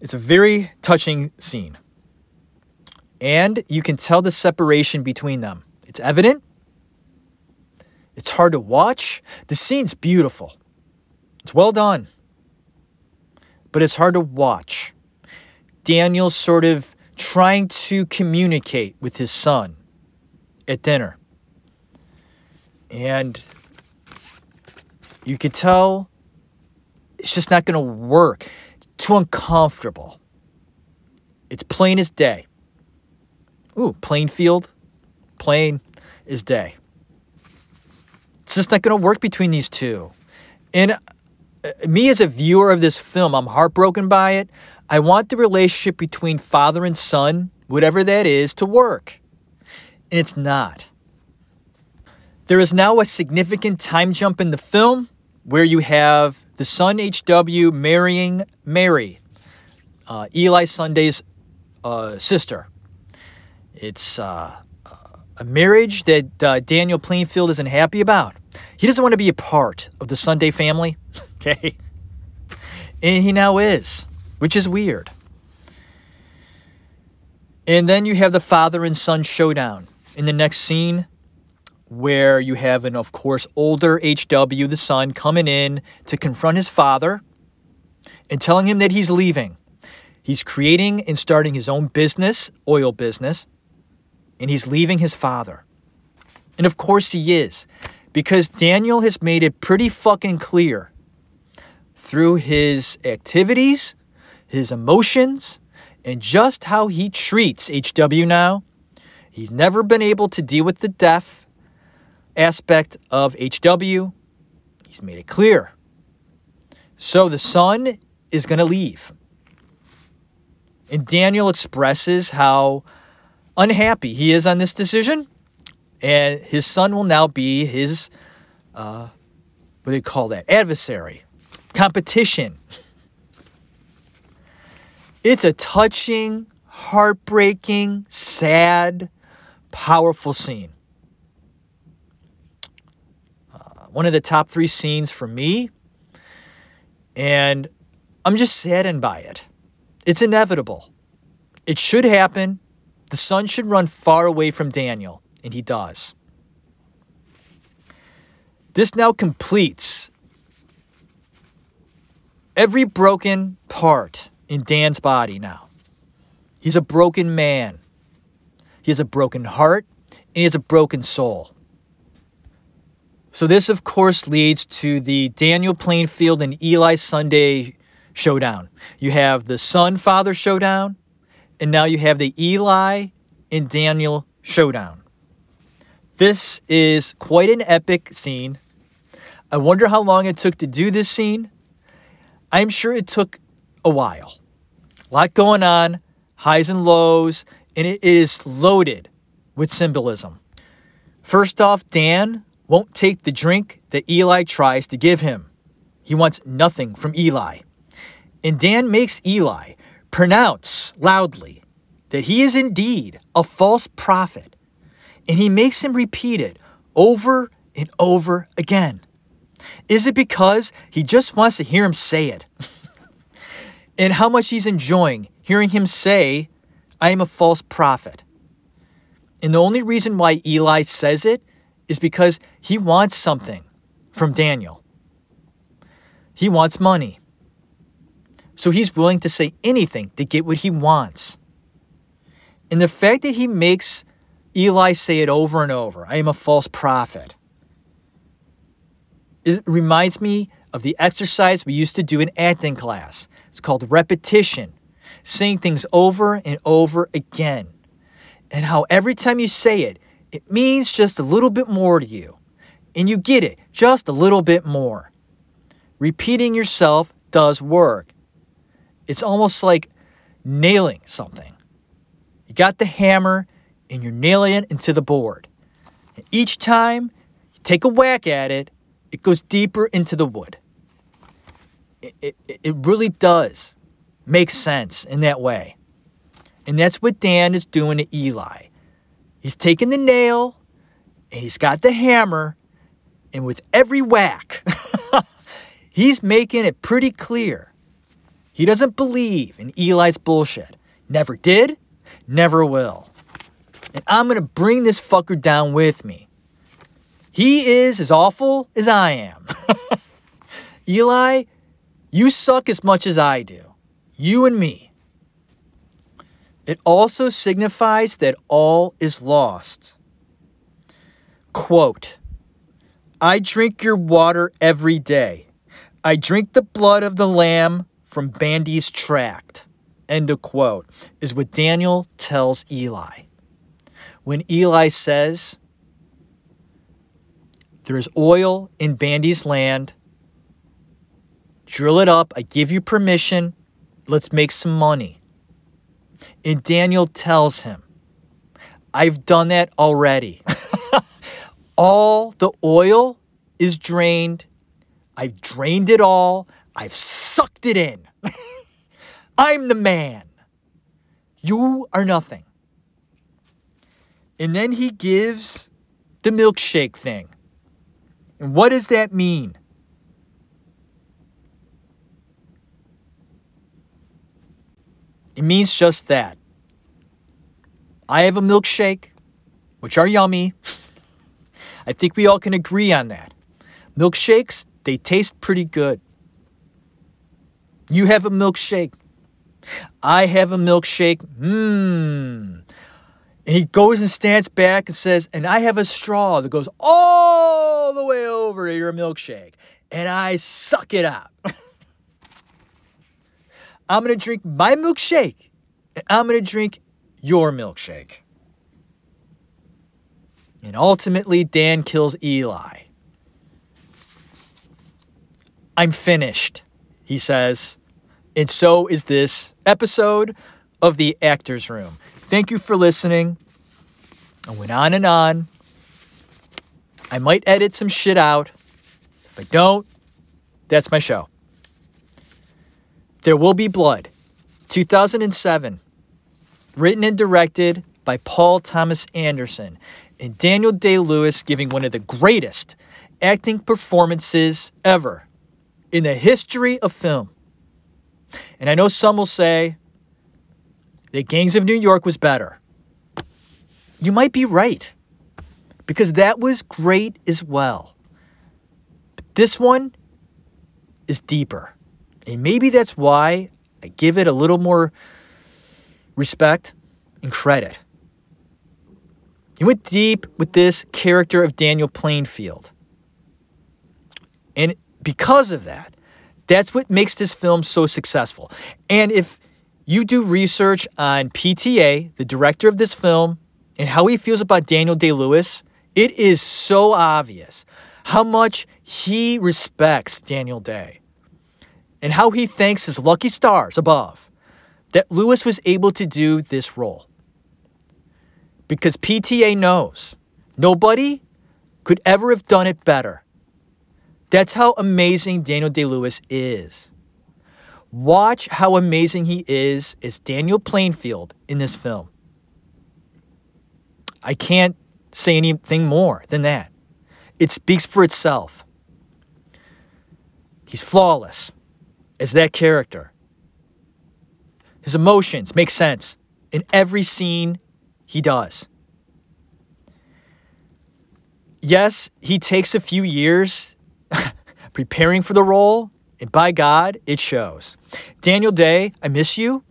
It's a very touching scene. And you can tell the separation between them. It's evident. It's hard to watch. The scene's beautiful. It's well done. But it's hard to watch. Daniel's sort of trying to communicate with his son at dinner. And you could tell it's just not going to work. It's too uncomfortable. It's plain as day. Ooh, Plainfield. Plain as day. It's just not going to work between these two. And me as a viewer of this film, I'm heartbroken by it. I want the relationship between father and son, whatever that is, to work. And it's not. There is now a significant time jump in the film where you have the son, H.W., marrying Mary, Eli Sunday's sister. It's a marriage that Daniel Plainfield isn't happy about. He doesn't want to be a part of the Sunday family, okay? And he now is, which is weird. And then you have the father and son showdown in the next scene, where you have an, of course, older H.W., the son, coming in to confront his father and telling him that he's leaving. He's creating and starting his own business, oil business, and he's leaving his father. And of course he is, because Daniel has made it pretty fucking clear through his activities, his emotions, and just how he treats H.W. now. He's never been able to deal with the death aspect of H.W. He's made it clear. So the son is going to leave. And Daniel expresses how unhappy he is on this decision. And his son will now be his, what do they call that? Adversary. Competition. It's a touching, heartbreaking, sad, powerful scene. One of the top three scenes for me. And I'm just saddened by it. It's inevitable. It should happen. The son should run far away from Daniel. And he does. This now completes every broken part in Dan's body now. He's a broken man. He has a broken heart. And he has a broken soul. So this, of course, leads to the Daniel Plainfield and Eli Sunday showdown. You have the son-father showdown, and now you have the Eli and Daniel showdown. This is quite an epic scene. I wonder how long it took to do this scene. I'm sure it took a while. A lot going on, highs and lows, and it is loaded with symbolism. First off, Dan won't take the drink that Eli tries to give him. He wants nothing from Eli. And Dan makes Eli pronounce loudly that he is indeed a false prophet. And he makes him repeat it over and over again. Is it because he just wants to hear him say it? And how much he's enjoying hearing him say, I am a false prophet. And the only reason why Eli says it is because he wants something from Daniel. He wants money. So he's willing to say anything to get what he wants. And the fact that he makes Eli say it over and over, I am a false prophet, it reminds me of the exercise we used to do in acting class. It's called repetition. Saying things over and over again. And how every time you say it, it means just a little bit more to you. And you get it just a little bit more. Repeating yourself does work. It's almost like nailing something. You got the hammer and you're nailing it into the board. And each time you take a whack at it, it goes deeper into the wood. It really does make sense in that way. And that's what Dan is doing to Eli. He's taking the nail, and he's got the hammer, and with every whack, he's making it pretty clear. He doesn't believe in Eli's bullshit. Never did, never will. And I'm going to bring this fucker down with me. He is as awful as I am. Eli, you suck as much as I do. You and me. It also signifies that all is lost. Quote, I drink your water every day. I drink the blood of the lamb from Bandy's tract. End of quote, is what Daniel tells Eli. When Eli says, there is oil in Bandy's land. Drill it up. I give you permission. Let's make some money. And Daniel tells him, I've done that already. All the oil is drained. I've drained it all. I've sucked it in. I'm the man. You are nothing. And then he gives the milkshake thing. And what does that mean? It means just that. I have a milkshake, which are yummy. I think we all can agree on that. Milkshakes, they taste pretty good. You have a milkshake. I have a milkshake. And he goes and stands back and says, and I have a straw that goes all the way over your milkshake. And I suck it up. I'm going to drink my milkshake, and I'm going to drink your milkshake. And ultimately, Dan kills Eli. I'm finished, he says. And so is this episode of The Actors Room. Thank you for listening. I went on and on. I might edit some shit out. If I don't, that's my show. There Will Be Blood, 2007, written and directed by Paul Thomas Anderson, and Daniel Day-Lewis giving one of the greatest acting performances ever in the history of film. And I know some will say that Gangs of New York was better. You might be right, because that was great as well. But this one is deeper. And maybe that's why I give it a little more respect and credit. He went deep with this character of Daniel Plainfield. And because of that, that's what makes this film so successful. And if you do research on PTA, the director of this film, and how he feels about Daniel Day-Lewis, it is so obvious how much he respects Daniel Day. And how he thanks his lucky stars above that Lewis was able to do this role. Because PTA knows nobody could ever have done it better. That's how amazing Daniel Day-Lewis is. Watch how amazing he is as Daniel Plainfield in this film. I can't say anything more than that. It speaks for itself. He's flawless. Is that character. His emotions make sense in every scene he does. Yes, he takes a few years preparing for the role, and by God, it shows. Daniel Day, I miss you.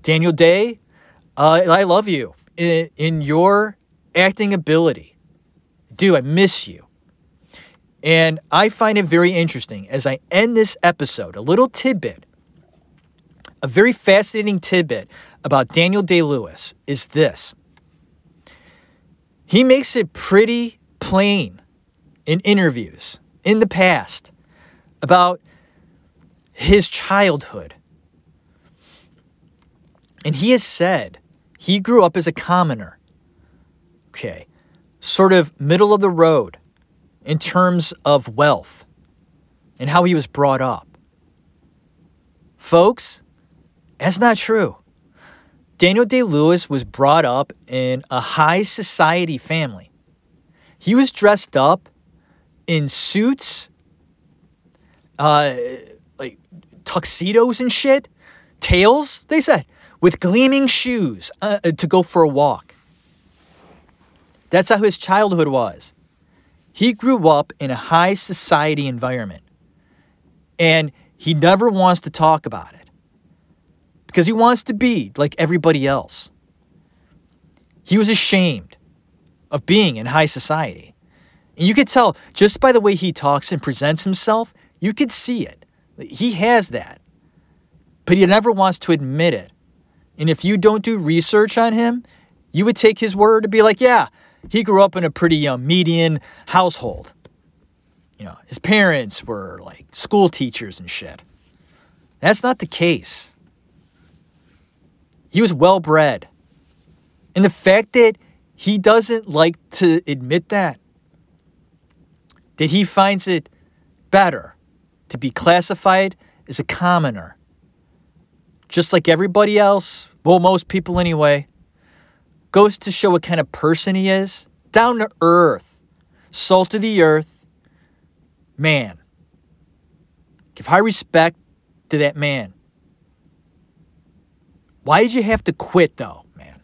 Daniel Day, I love you in your acting ability. I miss you. And I find it very interesting as I end this episode, a little tidbit, a very fascinating tidbit about Daniel Day-Lewis is this. He makes it pretty plain in interviews in the past about his childhood. And he has said he grew up as a commoner. Okay, sort of middle of the road. In terms of wealth and how he was brought up. Folks, that's not true. Daniel Day-Lewis was brought up in a high society family. He was dressed up in suits, like tuxedos and shit, tails, they said, with gleaming shoes to go for a walk. That's how his childhood was. He grew up in a high society environment, and he never wants to talk about it because he wants to be like everybody else. He was ashamed of being in high society. And you could tell just by the way he talks and presents himself, you could see it. He has that, but he never wants to admit it. And if you don't do research on him, you would take his word to be like, yeah, he grew up in a pretty median household. You know, his parents were like school teachers and shit. That's not the case. He was well-bred. And the fact that he doesn't like to admit that he finds it better to be classified as a commoner, just like everybody else, well, most people anyway, goes to show what kind of person he is. Down to earth. Salt of the earth. Man. Give high respect to that man. Why did you have to quit though, man?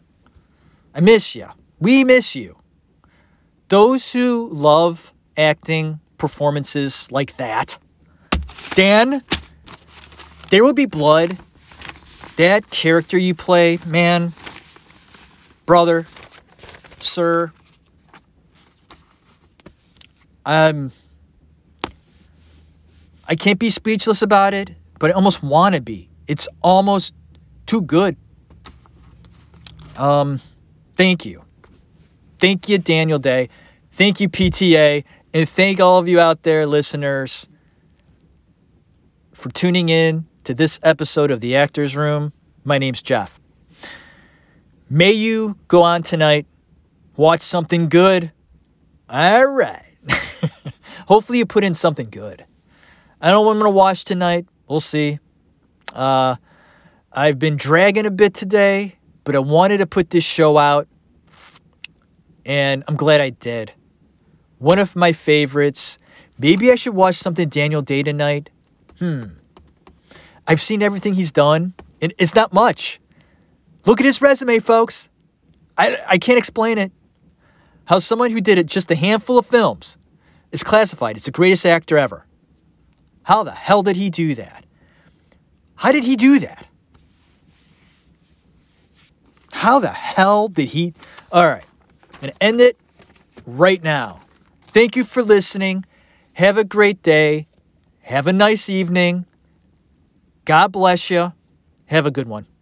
I miss you. We miss you. Those who love acting performances like that. Dan, There Will Be Blood. That character you play, man. Brother, sir, I can't be speechless about it, but I almost want to be. It's almost too good. Thank you. Thank you, Daniel Day. Thank you, PTA. And thank all of you out there, listeners, for tuning in to this episode of The Actors Room. My name's Jeff. May you go on tonight, watch something good. All right. Hopefully you put in something good. I don't know what I'm going to watch tonight. We'll see. I've been dragging a bit today, but I wanted to put this show out, and I'm glad I did. One of my favorites. Maybe I should watch something Daniel Day tonight. I've seen everything he's done, and it's not much. Look at his resume, folks. I can't explain it. How someone who did it just a handful of films is classified as the greatest actor ever. How the hell did he do that? How did he do that? How the hell did he... All right. I'm going to end it right now. Thank you for listening. Have a great day. Have a nice evening. God bless you. Have a good one.